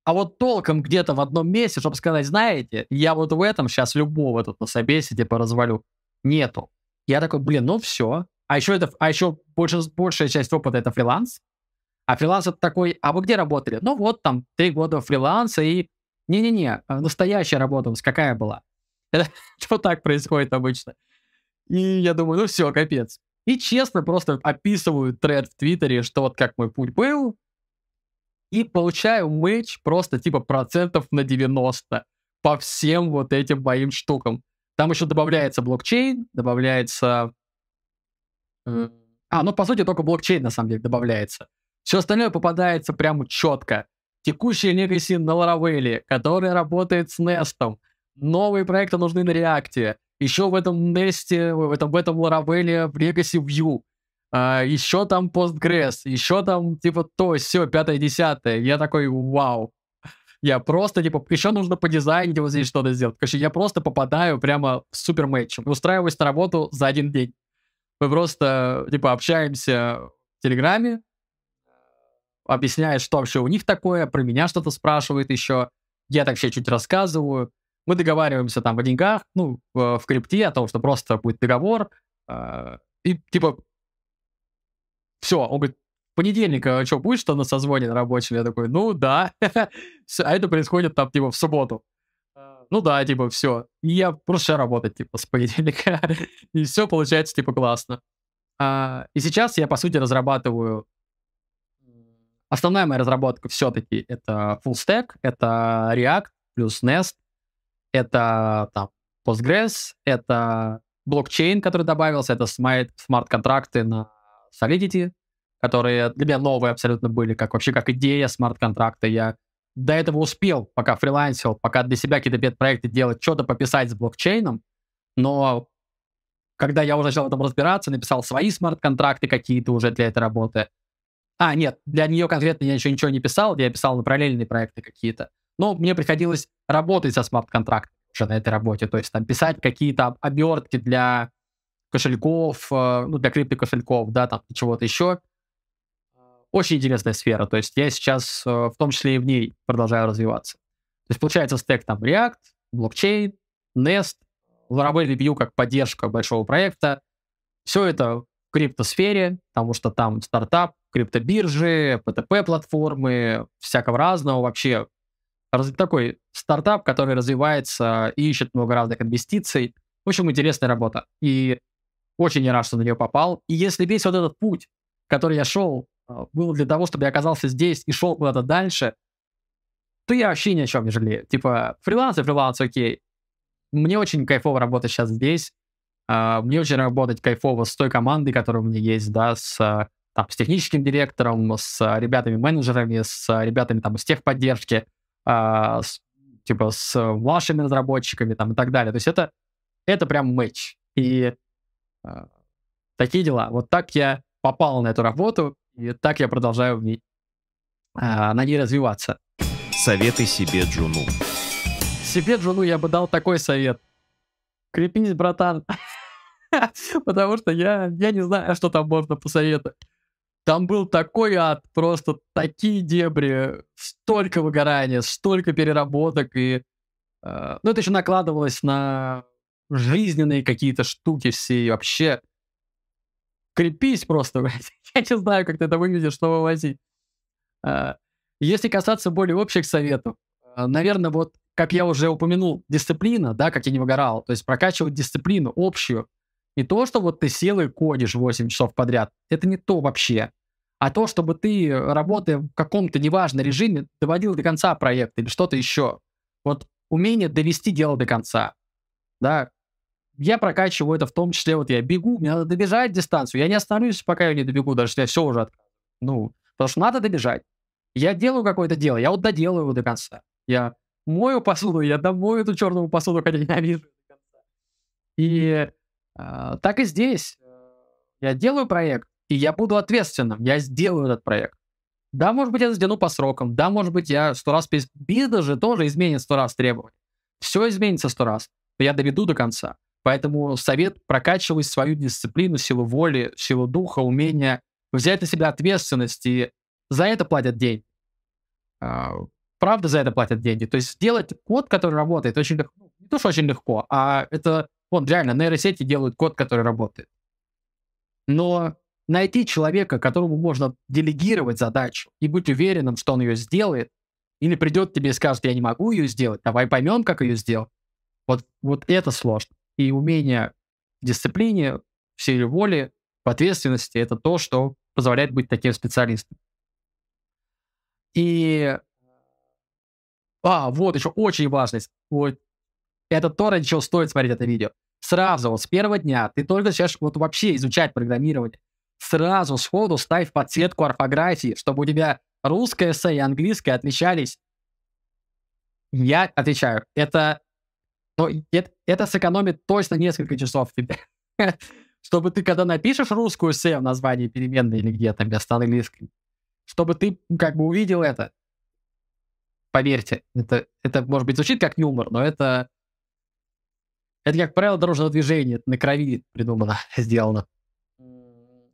А вот толком где-то в одном месте, чтобы сказать, знаете, я вот в этом сейчас любого тут на собесе типа развалю, нету. Я такой, блин, ну все. А еще, это, а еще больше, большая часть опыта — это фриланс. А фриланс — это такой, а вы где работали? Ну вот, там, три года фриланса и... Не-не-не, настоящая работа у нас какая была? Это что так происходит обычно? И я думаю, ну все, капец. И честно просто описываю тред в Твиттере, что вот как мой путь был. И получаю мэч просто типа процентов на девяносто по всем вот этим моим штукам. Там еще добавляется блокчейн, добавляется... А, ну, по сути, только блокчейн, на самом деле, добавляется. Все остальное попадается прямо четко. Текущие легаси на Laravel, который работает с Nest'ом. Новые проекты нужны на React. Еще в этом Nest'е, в этом, в этом Laravel в легаси Vue. А, еще там Postgres, еще там, типа, то, все, пятое, десятое. Я такой, вау. Я просто, типа, еще нужно по дизайну вот здесь что-то сделать. Короче, я просто попадаю прямо в супер мэтч. Устраиваюсь на работу за один день. Мы просто, типа, общаемся в Телеграме, объясняет, что вообще у них такое, про меня что-то спрашивает еще. Я так вообще чуть рассказываю. Мы договариваемся там о деньгах, ну, в крипте, о том, что просто будет договор. И, типа, все. Он говорит, понедельник, а что, будет, что на созвоне на рабочем? Я такой, ну да. А это происходит там, типа, в субботу. Ну да, типа, все. И я просто работать, типа, с понедельника. И все получается, типа, классно. И сейчас я, по сути, разрабатываю Основная моя разработка все-таки это full stack, это React плюс Nest, это там Postgres, это блокчейн, который добавился, это смарт-контракты на Solidity, которые для меня новые абсолютно были, как вообще как идея смарт-контракта. Я до этого успел, пока фрилансил, пока для себя какие-то пет-проекты делать, что-то пописать с блокчейном, но когда я уже начал в этом разбираться, написал свои смарт-контракты какие-то уже для этой работы. А, нет, для нее конкретно я еще ничего не писал, я писал на параллельные проекты какие-то. Но мне приходилось работать со смарт-контрактами уже на этой работе, то есть там писать какие-то обертки для кошельков, ну, для крипто-кошельков, да, там, чего-то еще. Очень интересная сфера, то есть я сейчас в том числе и в ней продолжаю развиваться. То есть получается стек там React, блокчейн, Nest, LaravelMQ как поддержка большого проекта. Все это в криптосфере, потому что там стартап, криптобиржи, пи ти пи-платформы, всякого разного вообще. Раз, такой стартап, который развивается и ищет много разных инвестиций. В общем, интересная работа. И очень я рад, что на нее попал. И если весь вот этот путь, который я шел, был для того, чтобы я оказался здесь и шел куда-то дальше, то я вообще ни о чем не жалею. Типа, фриланс и фриланс, окей. Мне очень кайфово работать сейчас здесь. Мне очень работать кайфово с той командой, которая у меня есть, да, с, там, с техническим директором, с ребятами-менеджерами, с ребятами там из техподдержки, с, типа, с вашими разработчиками там, и так далее. То есть это, это прям матч. И такие дела. Вот так я попал на эту работу, и так я продолжаю в ней, а, на ней развиваться. Советы себе джуну. Себе джуну я бы дал такой совет. Крепись, братан. Потому что я, я не знаю, что там можно посоветовать. Там был такой ад, просто такие дебри, столько выгорания, столько переработок. И, э, ну, это еще накладывалось на жизненные какие-то штуки все и вообще. Крепись просто, блядь. Я не знаю, как ты это выглядишь, что вывозить. Если касаться более общих советов, наверное, вот, как я уже упомянул, дисциплина, да, как я не выгорал, то есть прокачивать дисциплину общую. Не то, что вот ты сел и кодишь восемь часов подряд, это не то вообще. А то, чтобы ты, работая в каком-то неважном режиме, доводил до конца проект или что-то еще. Вот умение довести дело до конца, да. Я прокачиваю это в том числе, вот я бегу, мне надо добежать дистанцию, я не остановлюсь, пока я не добегу, даже если я все уже отказываю. Ну, потому что надо добежать. Я делаю какое-то дело, я вот доделаю его до конца. Я мою посуду, я домою эту черную посуду, хотя ненавижу до конца. И э, так и здесь. Я делаю проект, и я буду ответственным, я сделаю этот проект. Да, может быть, я затяну по срокам, да, может быть, я сто раз... Перес... Бизнес же тоже изменит сто раз требования. Все изменится сто раз, но я доведу до конца. Поэтому совет: прокачивай свою дисциплину, силу воли, силу духа, умение взять на себя ответственность, и за это платят деньги. Правда, за это платят деньги. То есть сделать код, который работает, очень легко. Не то, что очень легко, а это, вот реально, нейросети делают код, который работает. Но найти человека, которому можно делегировать задачу и быть уверенным, что он ее сделает, или придет к тебе и скажет: я не могу ее сделать, давай поймем, как ее сделать. Вот, вот это сложно. И умение в дисциплине, в силе воли, в ответственности — это то, что позволяет быть таким специалистом. И... А, вот еще очень важно. Вот. Это то, ради чего стоит смотреть это видео. Сразу, вот с первого дня, ты только сейчас вот вообще изучать программирование, сразу сходу ставь подсветку орфографии, чтобы у тебя русское эс и английское отличались. Я отвечаю, это... Но это, это сэкономит точно несколько часов тебе. Чтобы ты, когда напишешь русскую эс в названии переменной или где-то вместо английской, чтобы ты как бы увидел это. Поверьте, это, это, может быть, звучит как юмор, но это, это, как правило, дорожного движения. На крови придумано, сделано.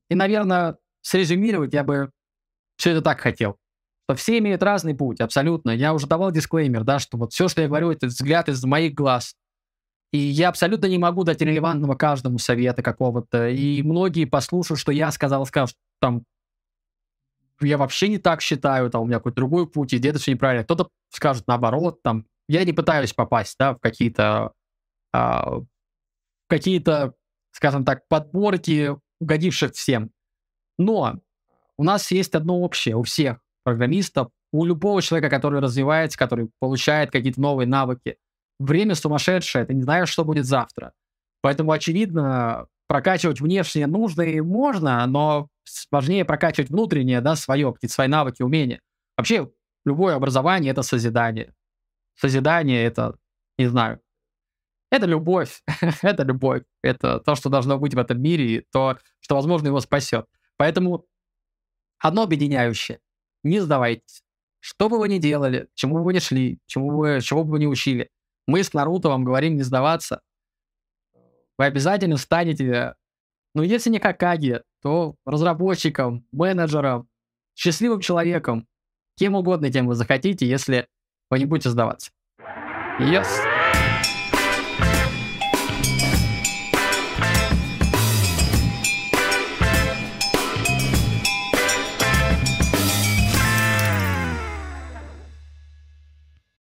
И, наверное, срезюмировать я бы все это так хотел. Что все имеют разный путь, абсолютно. Я уже давал дисклеймер, да, что вот все, что я говорю, это взгляд из моих глаз. И я абсолютно не могу дать релевантного каждому совета какого-то. И многие послушают, что я сказал, скажут, там, я вообще не так считаю, там, у меня какой-то другой путь, и где-то все неправильно. Кто-то скажет наоборот, там, я не пытаюсь попасть, да, в какие-то, а, в какие-то, скажем так, подборки угодивших всем. Но у нас есть одно общее у всех. программиста, у любого человека, который развивается, который получает какие-то новые навыки. Время сумасшедшее, ты не знаешь, что будет завтра. Поэтому, очевидно, прокачивать внешнее нужно и можно, но важнее прокачивать внутреннее, да, свое, какие-то свои навыки, умения. Вообще, любое образование — это созидание. Созидание — это, не знаю, это любовь. Это любовь. Это то, что должно быть в этом мире, и то, что, возможно, его спасет. Поэтому одно объединяющее. Не сдавайтесь. Что бы вы ни делали, чему бы вы ни шли, чему вы, чего бы вы ни учили, мы с Наруто вам говорим не сдаваться. Вы обязательно станете, ну, если не Хокаге, то разработчиком, менеджером, счастливым человеком, кем угодно, кем вы захотите, если вы не будете сдаваться. Yes.